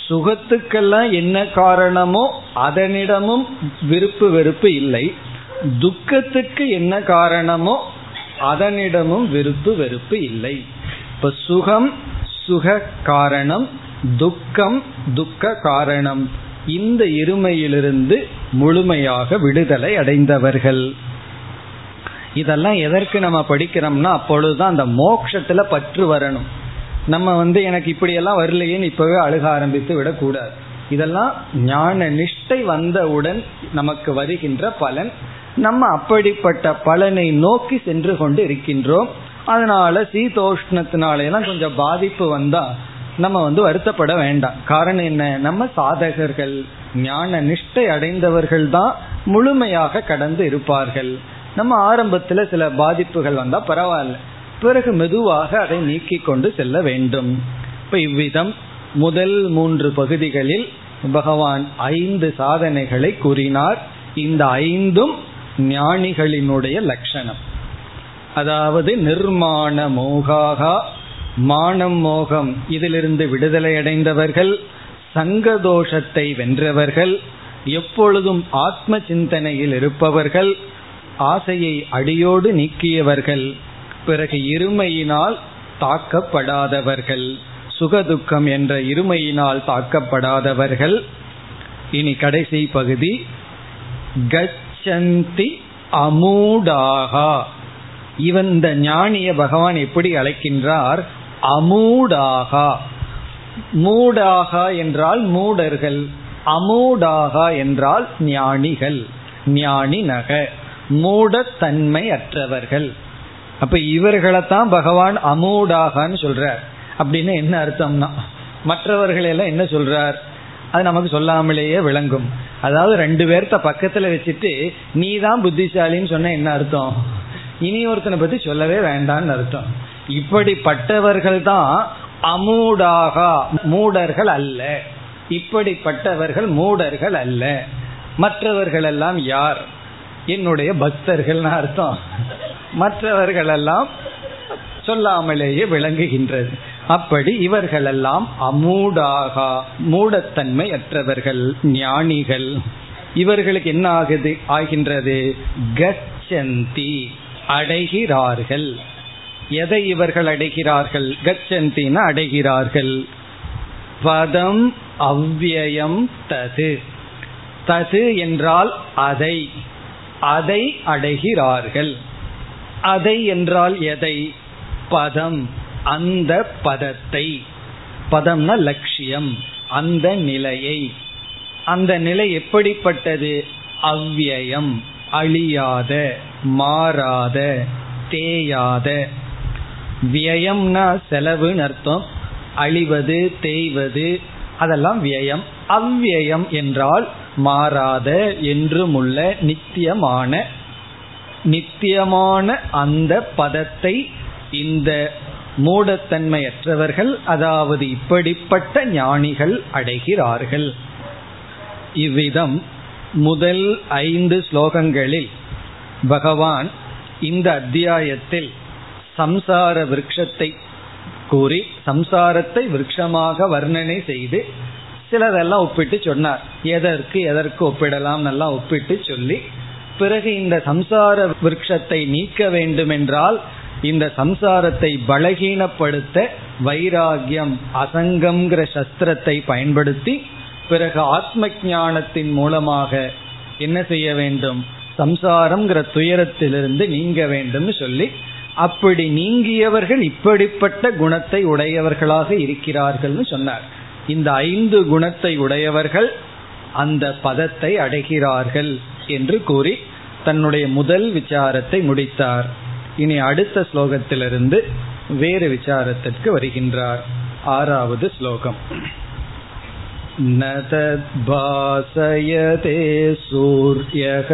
சுகத்துக்கெல்லாம் என்ன காரணமோ அதனிடமும் விருப்பு வெறுப்பு இல்லை, துக்கத்துக்கு என்ன காரணமோ அதனிடமும் விருப்பு வெறுப்பு இல்லை. இப்ப சுகம் சுக காரணம், துக்கம் துக்க காரணம், இந்த இருமையிலிருந்து முழுமையாக விடுதலை அடைந்தவர்கள். இதெல்லாம் எதற்கு நம்ம படிக்கிறோம்னா, அப்பொழுதுதான் அந்த மோட்சத்துல பற்று வரணும். நம்ம வந்து எனக்கு இப்படியெல்லாம் வரலையேன்னு இப்பவே அழுக ஆரம்பித்து விடக்கூடாது. இதெல்லாம் ஞான நிஷ்டை வந்தவுடன் நமக்கு வருகின்ற பலன். நம்ம அப்படிப்பட்ட பலனை நோக்கி சென்று கொண்டு இருக்கின்றோம். அதனால சீதோஷ்ணத்தினாலெல்லாம் கொஞ்சம் பாதிப்பு வந்தா நம்ம வந்து வருத்தப்பட வேண்டாம். காரணம் என்ன, நம்ம சாதகர்கள், ஞான நிஷ்டை அடைந்தவர்கள் தான் முழுமையாக கடந்து இருப்பார்கள். நம்ம ஆரம்பத்துல சில பாதிப்புகள் வந்தா பரவாயில்ல, பிறகு மெதுவாக அதை நீக்கி கொண்டு செல்ல வேண்டும். இப்ப இவ்விதம் முதல் 3 பகுதிகளில் பகவான் 5 சாதனைகளை கூறினார். இந்த 5ம் ஞானிகளினுடைய லட்சணம். அதாவது நிர்மாண மோகாகா, மானம் மோகம் இதிலிருந்து விடுதலை அடைந்தவர்கள், சங்கதோஷத்தை வென்றவர்கள், எப்பொழுதும் ஆத்ம சிந்தனையில் இருப்பவர்கள், ஆசையை அடியோடு நீக்கியவர்கள், பிறகு இருமையினால் தாக்கப்படாதவர்கள், சுகதுக்கம் என்ற இருமையினால் தாக்கப்படாதவர்கள். இனி கடைசி பகுதி, கச்சந்தி அமூடாகா. இவன் இந்த ஞானிய பகவான் எப்படி அழைக்கின்றார், அமூடாகா. மூடாகா என்றால் மூடர்கள், அமூடாகா என்றால் ஞானிகள், ஞானி நக, மூடத்தன்மை அற்றவர்கள். அப்ப இவர்களைத்தான் பகவான் அமூடாகான்னு சொல்றார். அப்படின்னு என்ன அர்த்தம்னா, மற்றவர்களெல்லாம் என்ன சொல்றார் அது நமக்கு சொல்லாமலேயே விளங்கும். அதாவது 2 பேர்த்த பக்கத்துல வச்சுட்டு நீ தான் புத்திசாலின்னு சொன்ன என்ன அர்த்தம், இனி ஒருத்தனை பத்தி சொல்லவே வேண்டான்னு அர்த்தம். இப்படிப்பட்டவர்கள் தான் அமூடாகா, மூடர்கள் அல்ல. இப்படிப்பட்டவர்கள் மூடர்கள் அல்ல. மற்றவர்கள் எல்லாம் யார், என்னுடைய பக்தர்கள் அர்த்தம். மற்றவர்கள் எல்லாம் சொல்லாமலேயே விளங்குகின்றது. அப்படி இவர்கள் எல்லாம் அமூடாகா, மூடத்தன்மை அற்றவர்கள், ஞானிகள். இவர்களுக்கு என்ன ஆகின்றது, கச்சந்தி, அடைகிறார்கள். எதை இவர்கள் அடைகிறார்கள், கச்சந்தின அடைகிறார்கள். பதம் அவ்வியம் தது, தது என்றால் அதை, அதை அடைகிறார்கள். அதை என்றால் எதை, பதம், அந்த பதத்தை, பதம்னா லட்சியம், அந்த நிலையை. அந்த நிலை எப்படிப்பட்டது, அவ்வியம், அழியாத, மாறாத, தேயாத. வியம்னா செலவுன்னு அர்த்தம், அழிவது தேய்வது அதெல்லாம் வியம். அவ்வியம் என்றால் மாறாத, என்றும் உள்ள, நித்தியமான. நித்தியமான அந்த பதத்தை, இந்த மூடத்தன்மையற்றவர்கள், அதாவது இப்படிப்பட்ட ஞானிகள் அடைகிறார்கள். இவ்விதம் முதல் 5 ஸ்லோகங்களில் பகவான் இந்த அத்தியாயத்தில் சம்சார விருட்சத்தை கூறி, சம்சாரத்தை விருட்சமாக வர்ணனை செய்து, சிலதெல்லாம் ஒப்பிட்டு சொன்னார். எதற்கு ஒப்பிடலாம் நல்லா ஒப்பிட்டு சொல்லி, பிறகு இந்த சம்சார விருட்சத்தை நீக்க வேண்டுமென்றால் இந்த சம்சாரத்தை பலகீனப்படுத்த வைராகியம் அசங்கம்ங்கிற சஸ்திரத்தை பயன்படுத்தி, பிறகு ஆத்ம ஞானத்தின் மூலமாக என்ன செய்ய வேண்டும், சம்சாரம்ங்கிற துயரத்திலிருந்து நீங்க வேண்டும் சொல்லி, அப்படி நீங்கியவர்கள் இப்படிப்பட்ட குணத்தை உடையவர்களாக இருக்கிறார்கள்னு சொன்னார். இந்த 5 குணத்தை உடையவர்கள் அந்த பதத்தை அடைகிறார்கள் என்று கூறி தன்னுடைய முதல் விசாரத்தை முடித்தார். இனி அடுத்த ஸ்லோகத்திலிருந்து வேறு விசாரத்திற்கு வருகின்றார். 6வது ஸ்லோகம். ந தத்பாசயதே சூர்யஹ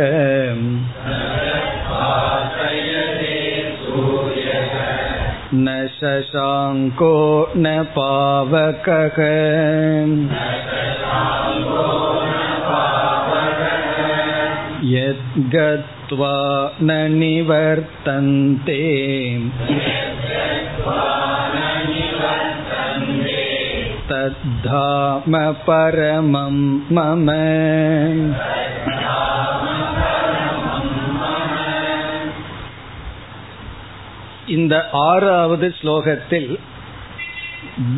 ந சசாங்கோ ந பாவகஹ யத் கத்வா ந நிவர்த்தந்தே தத்தாம பரமம் மம. இந்த 6வது ஸ்லோகத்தில்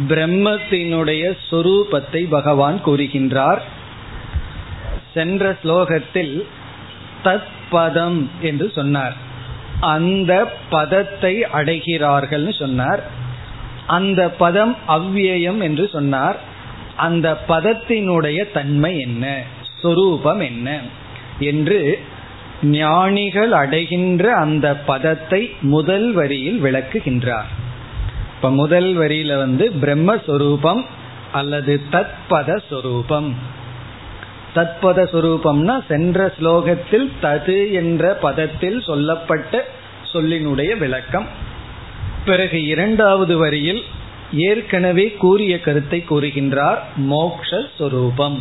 பிரம்மத்தினுடைய சொரூபத்தை பகவான் கூறுகின்றார். சென்ற ஸ்லோகத்தில் தத் பதம் என்று சொன்னார். அந்த பதத்தை அடைகிறார்கள் சொன்னார். அந்த பதம் அவ்வியம் என்று சொன்னார். அந்த பதத்தினுடைய தன்மை என்ன, சொரூபம் என்ன என்று ஞானிகள் அடைகின்ற அந்த பதத்தை முதல் வரியில் விளக்குகின்றார். இப்ப முதல் வரியில பிரம்மஸ்வரூபம் அல்லது தத்பத சொரூபம். தத்பத சொரூபம்னா சென்ற ஸ்லோகத்தில் தது என்ற பதத்தில் சொல்லப்பட்ட சொல்லினுடைய விளக்கம். பிறகு 2வது வரியில் ஏற்கனவே கூறிய கருத்தை கூறுகின்றார். மோக்ஷஸ்வரூபம்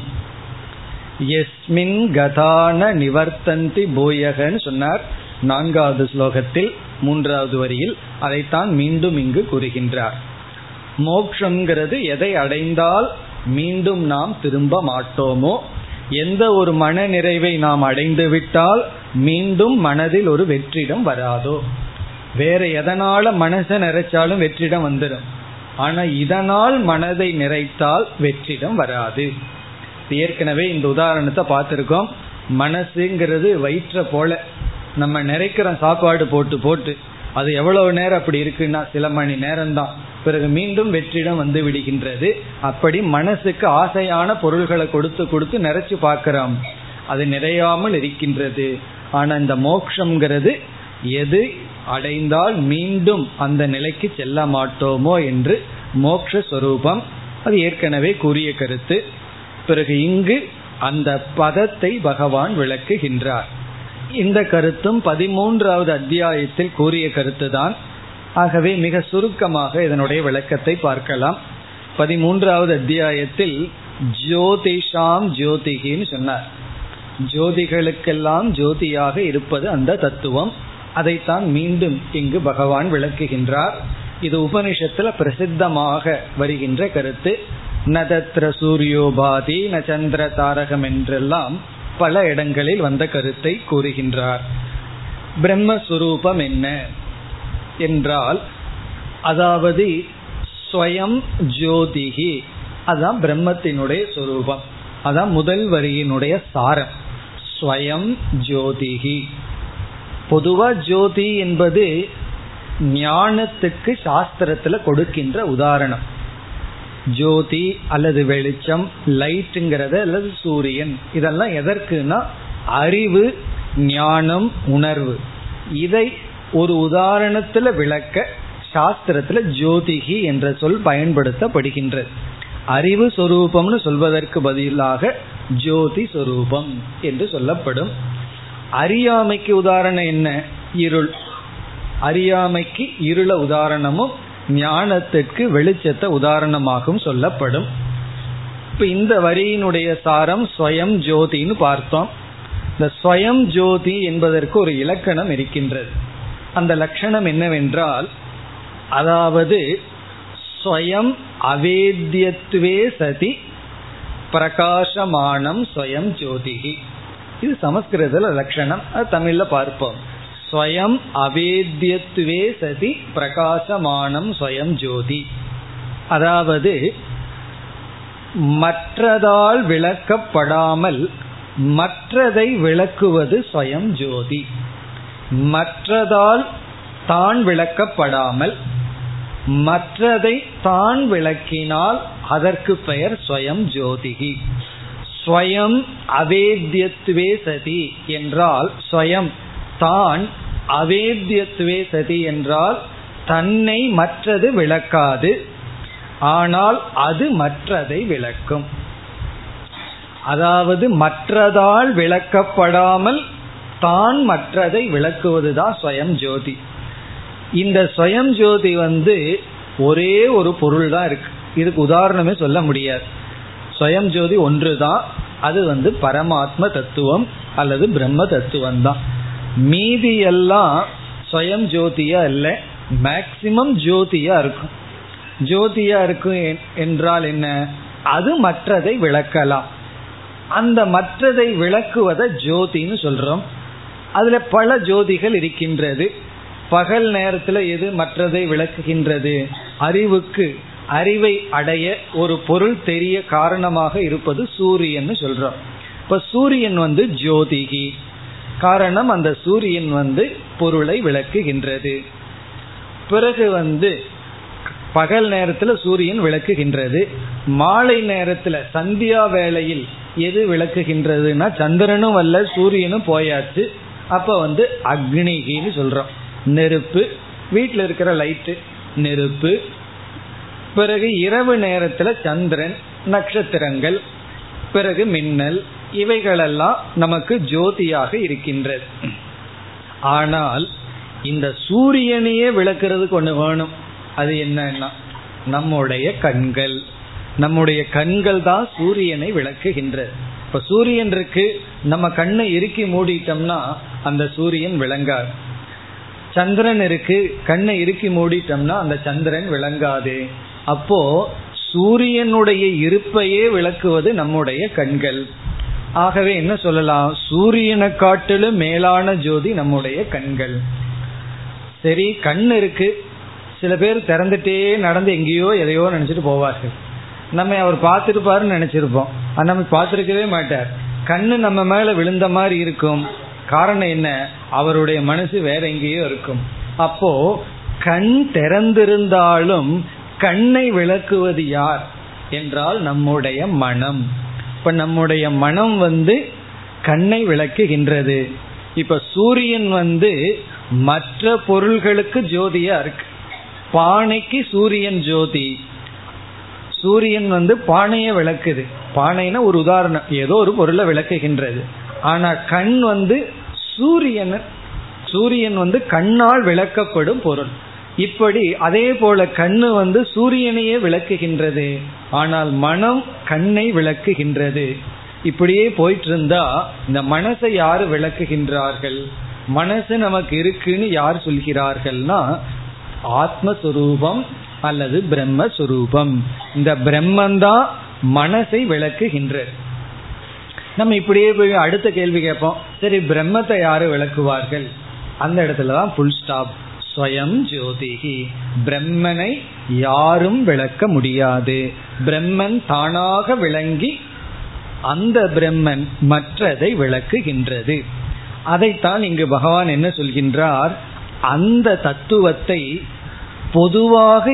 எஸ்மின் கதான நிவர்த்தந்தி பூயகன்னு சொன்னார் 4வது ஸ்லோகத்தில் 3வது வரியில். அதைத்தான் மீண்டும் இங்கு கூறுகின்றார். மோக்ஷங்கிறது எதை அடைந்தால் மீண்டும் நாம் திரும்ப மாட்டோமோ, எந்த ஒரு மன நிறைவை நாம் அடைந்து விட்டால் மீண்டும் மனதில் ஒரு வெற்றிடம் வராதோ. வேற எதனால மனசை நிறைச்சாலும் வெற்றிடம் வந்துடும், ஆனா இதனால் மனதை நிறைத்தால் வெற்றிடம் வராது. ஏற்கனவே இந்த உதாரணத்தை பார்த்துருக்கோம். மனசுங்கிறது வயிற்ற போல, நம்ம நிறைக்கிற சாப்பாடு போட்டு போட்டு அது எவ்வளவு நேரம் அப்படி இருக்குன்னா சில மணி நேரம்தான், பிறகு மீண்டும் வெற்றிடம் வந்து விடுகின்றது. அப்படி மனசுக்கு ஆசையான பொருள்களை கொடுத்து கொடுத்து நிறைச்சு பார்க்கிறோம், அது நிறையாமல் இருக்கின்றது. ஆனா இந்த மோக்ஷங்கிறது எது அடைந்தால் மீண்டும் அந்த நிலைக்கு செல்ல மாட்டோமோ என்று மோக்ஷஸ்வரூபம், அது ஏற்கனவே கூறிய கருத்து. பிறகு இங்கு அந்த பதத்தை பகவான் விளக்குகின்றார். இந்த கருத்தும் 13வது அத்தியாயத்தில் கூறிய கருத்து தான். ஆகவே மிக சுருக்கமாக இதனுடைய விளக்கத்தை பார்க்கலாம். 13வது அத்தியாயத்தில் ஜோதிஷாம் ஜோதிகின்னு சொன்னார். ஜோதிகளுக்கெல்லாம் ஜோதியாக இருப்பது அந்த தத்துவம். அதைத்தான் மீண்டும் இங்கு பகவான் விளக்குகின்றார். இது உபனிஷத்துல பிரசித்தமாக வருகின்ற கருத்து. நதத்ர சூரியோபாதி ந சந்திர தாரகம் என்றெல்லாம் பல இடங்களில் வந்த கருத்தை கூறுகின்றார். பிரம்மஸ்வரூபம் என்ன என்றால், அதாவது ஸ்வயம் ஜோதிகி, அதான் பிரம்மத்தினுடைய சொரூபம். அதான் முதல் வரியினுடைய சாரம், ஸ்வயம் ஜோதிகி. பொதுவா ஜோதி என்பது ஞானத்துக்கு சாஸ்திரத்துல கொடுக்கின்ற உதாரணம். ஜோதி அல்லது வெளிச்சம், லைட்டுங்கிறது, அல்லது சூரியன், இதெல்லாம் எதற்குனா அறிவு, ஞானம், உணர்வு. இதை ஒரு உதாரணத்துல விளக்க சாஸ்திரத்துல ஜோதிகி என்ற சொல் பயன்படுத்தப்படுகின்றது. அறிவு சொரூபம்னு சொல்வதற்கு பதிலாக ஜோதி சொரூபம் என்று சொல்லப்படும். அறியாமைக்கு உதாரணம் என்ன, இருள். அறியாமைக்கு இருள உதாரணமும் ஞானத்திற்கு வெளிச்சத்தை உதாரணமாகவும் சொல்லப்படும். இப்ப இந்த வரியினுடைய சாரம் ஸ்வயம் ஜோதின்னு பார்த்தோம். இந்த ஸ்வயம் ஜோதி என்பதற்கு ஒரு இலக்கணம் இருக்கின்றது. அந்த லட்சணம் என்னவென்றால், அதாவது ஸ்வயம் அவேத்யத்வே சதி பிரகாசமானம் ஸ்வயம் ஜோதிகி. இது சமஸ்கிருதத்துல லட்சணம், அது தமிழ்ல பார்ப்போம். ஸ்வயம் அவேத்யத்வே சதி பிரகாசமானம் ஸ்வயம் ஜோதி, அதாவது மற்றதால் விளக்கப்படாமல் மற்றதை விளக்குவது ஸ்வயம் ஜோதி. மற்றதால் தான் விளக்கப்படாமல் மற்றதை தான் விளக்கினால் அதற்கு பெயர் ஸ்வயம் ஜோதிகி. ஸ்வயம் அவேத்யத்வே சதி என்றால் ஸ்வயம் தான், அவேத்யத்வே சதி என்றால் தன்னை மற்றது விளக்காது, ஆனால் அது மற்றதை விளக்கும். அதாவது மற்றதால் விளக்கப்படாமல் தான் மற்றதை விளக்குவதுதான் ஸ்வயம் ஜோதி. இந்த ஸ்வயம் ஜோதி ஒரே ஒரு பொருள் தான் இருக்கு, இதுக்கு உதாரணமே சொல்ல முடியாது. ஸ்வயம் ஜோதி ஒன்று தான், அது பரமாத்ம தத்துவம் அல்லது பிரம்ம தத்துவம் தான். மீதி எல்லாம் ஸ்வயம் ஜோதியா அல்ல, மேக்சிமம் ஜோதியா இருக்கும். ஜோதியா இருக்கும் என்றால் என்ன, அது மற்றதை விளக்கலாம். அந்த மற்றதை விளக்குவதை ஜோதின்னு சொல்றோம். அதுல பல ஜோதிகள் இருக்கின்றது. பகல் நேரத்துல எது மற்றதை விளக்குகின்றது? அறிவுக்கு, அறிவை அடைய ஒரு பொருள் தெரிய காரணமாக இருப்பது சூரியன் சொல்றோம். இப்ப சூரியன் ஜோதிகி, காரணம் அந்த சூரியன் பொருளை விளக்குகின்றது. பிறகு பகல் நேரத்துல சூரியன் விளக்குகின்றது. மாலை நேரத்துல சந்தியா வேளையில் எது விளக்குகின்றதுன்னா சந்திரனும் அல்ல சூரியனும் போயாச்சு, அப்ப அக்னிகின்னு சொல்றோம். நெருப்பு, வீட்டில் இருக்கிற லைட்டு நெருப்பு. பிறகு இரவு நேரத்துல சந்திரன், நட்சத்திரங்கள், பிறகு மின்னல், இவைகளெல்லாம் நமக்கு ஜோதியாக இருக்கின்றது. ஆனால் இந்த சூரியனையே விளக்குறதுக்கு ஒன்று வேணும். அது என்னன்னா நம்முடைய கண்கள். நம்முடைய கண்கள் தான் சூரியனை விளக்குகின்றது. இப்ப சூரியன் இருக்கு, நம்ம கண்ணை இறுக்கி மூடிட்டோம்னா அந்த சூரியன் விளங்காது. சந்திரன் இருக்கு, கண்ணை இறுக்கி மூடிட்டோம்னா அந்த சந்திரன் விளங்காது. அப்போ சூரியனுடைய இருப்பையே விளக்குவது நம்முடைய கண்கள். ஆகவே என்ன சொல்லலாம், சூரியனை காட்டிலும் மேலான ஜோதி நம்முடைய கண்கள். சரி, கண் இருக்கு, சில பேர் திறந்துட்டே நடந்து எங்கேயோ எதையோ நினைச்சிட்டு போவார்கள். நம்ம அவர் பார்த்துருப்பாருன்னு நினைச்சிருப்போம், அது நம்ம பார்த்துருக்கவே மாட்டார். கண்ணு நம்ம மேல விழுந்த மாதிரி இருக்கும். காரணம் என்ன, அவருடைய மனசு வேற எங்கேயோ இருக்கும். அப்போ கண் திறந்திருந்தாலும் கண்ணை விளக்குவது யார் என்றால் நம்முடைய மனம். இப்ப நம்முடைய மனம் கண்ணை விளக்குகின்றது. இப்ப சூரியன் மற்ற பொருள்களுக்கு ஜோதியா இருக்கு. பானைக்கு சூரியன் ஜோதி. சூரியன் பானையை விளக்குது. பானைன்னா ஒரு உதாரணம், ஏதோ ஒரு பொருளை விளக்குகின்றது. ஆனா கண் சூரியன் கண்ணால் விளக்கப்படும் பொருள். இப்படி அதே போல கண்ணு சூரியனையே விளக்குகின்றது, ஆனால் மனம் கண்ணை விளக்குகின்றது. இப்படியே போயிட்டு இருந்தா இந்த மனசை யாரு விளக்குகின்றார்கள்? மனசு நமக்கு இருக்குன்னு யார் சொல்கிறார்கள்னா ஆத்மஸ்வரூபம் அல்லது பிரம்மஸ்வரூபம். இந்த பிரம்மந்தான் மனசை விளக்குகின்றது. நம்ம இப்படியே போய் அடுத்த கேள்வி கேட்போம், சரி பிரம்மத்தை யாரு விளக்குவார்கள்? அந்த இடத்துலதான் ஃபுல் ஸ்டாப். ஸ்வயம் ஜோதிகி, பிரம்மனை யாரும் விளக்க முடியாது. பிரம்மன் தானாக விளங்கி அந்த பிரம்மன் மற்றதை விளக்குகின்றது. அதைத்தான் இங்கு பகவான் என்ன சொல்கின்றார், அந்த தத்துவத்தை பொதுவாக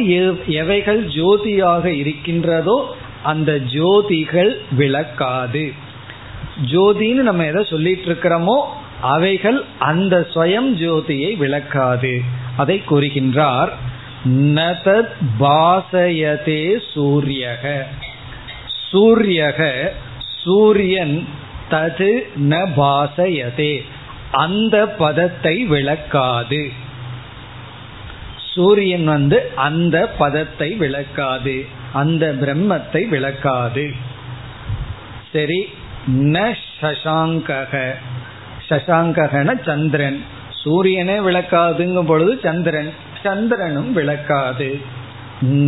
எவைகள் ஜோதியாக இருக்கின்றதோ அந்த ஜோதிகள் விளக்காது. ஜோதின்னு நம்ம எதை சொல்லிட்டு இருக்கிறோமோ அவைகள் அந்த ஸ்வயம் ஜோதியை விளக்காது. அதை கூறுகின்றார், நதத் பாசயதே சூரியக. சூரியக சூரியன் தது ந பாசயதே, அந்த பதத்தை விளக்காது. சூரியன் அந்த பதத்தை விளக்காது, அந்த பிரம்மத்தை விளக்காது. சரி, ந சசாங்கக, சசாங்ககன சந்திரன், சூரியனே விளக்காதுங்கும் பொழுது சந்திரன், சந்திரனும் விளக்காது.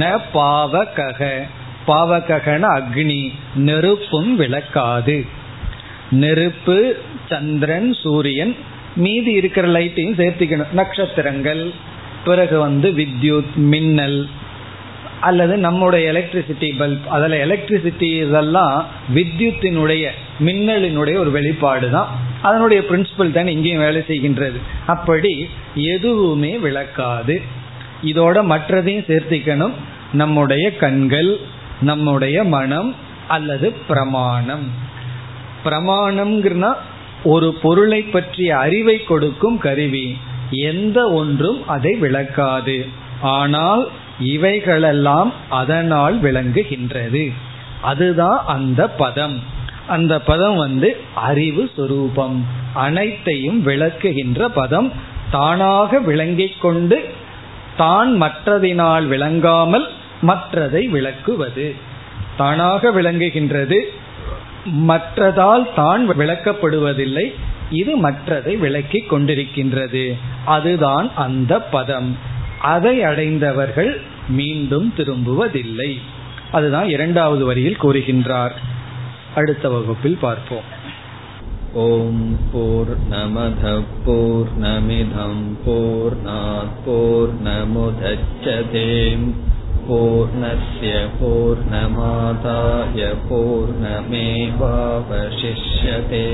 ந பாவகக, பாவகன அக்னி, நெருப்பும் விளக்காது. நெருப்பு, சந்திரன், சூரியன், மீதி இருக்கிற லைட்டையும் சேர்த்துக்கணும், நட்சத்திரங்கள், பிறகு வித்யுத், மின்னல், அல்லது நம்முடைய எலக்ட்ரிசிட்டி பல்ப், அதில் எலக்ட்ரிசிட்டி இதெல்லாம் வித்யுத்தினுடைய, மின்னலினுடைய ஒரு வெளிப்பாடு தான், அதனுடைய பிரின்சிபல் தான் இங்கேயும் வேலை செய்கின்றது. அப்படி எதுவுமே விளக்காது. இதோட மற்றதையும் சேர்த்திக்கணும், நம்முடைய கண்கள், நம்முடைய மனம் அல்லது பிரமாணம். பிரமாணம்னா ஒரு பொருளை பற்றிய அறிவை கொடுக்கும் கருவி, எந்த ஒன்றும் அதை விளக்காது. ஆனால் இவைகளெல்லாம் அதனால் விளங்குகின்றது. அதுதான் அந்த பதம். அந்த பதம் அறிவு சுரூபம், அனைத்தையும் விளக்குகின்ற பதம். தானாக விளங்கிக் கொண்டு தான் மற்றதினால் விளங்காமல் மற்றதை விளக்குவது. தானாக விளங்குகின்றது, மற்றதால் தான் விளக்கப்படுவதில்லை, இது மற்றதை விளக்கி கொண்டிருக்கின்றது. அதுதான் அந்த பதம். அதை அடைந்தவர்கள் மீண்டும் திரும்புவதில்லை. அதுதான் இரண்டாவது வரியில் கூறுகின்றார். அடுத்த வகுப்பில் பார்ப்போம். ஓம் பூர்ணமத பூர்ணமிதம் பூர்ணாத் பூர்ணமுதச்யதே பூர்ணஸ்ய பூர்ணமாதாய பூர்ணமேவாவசிஷ்யதே.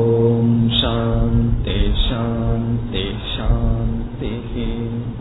ஓம் சாந்தி சாந்தி சாந்தி.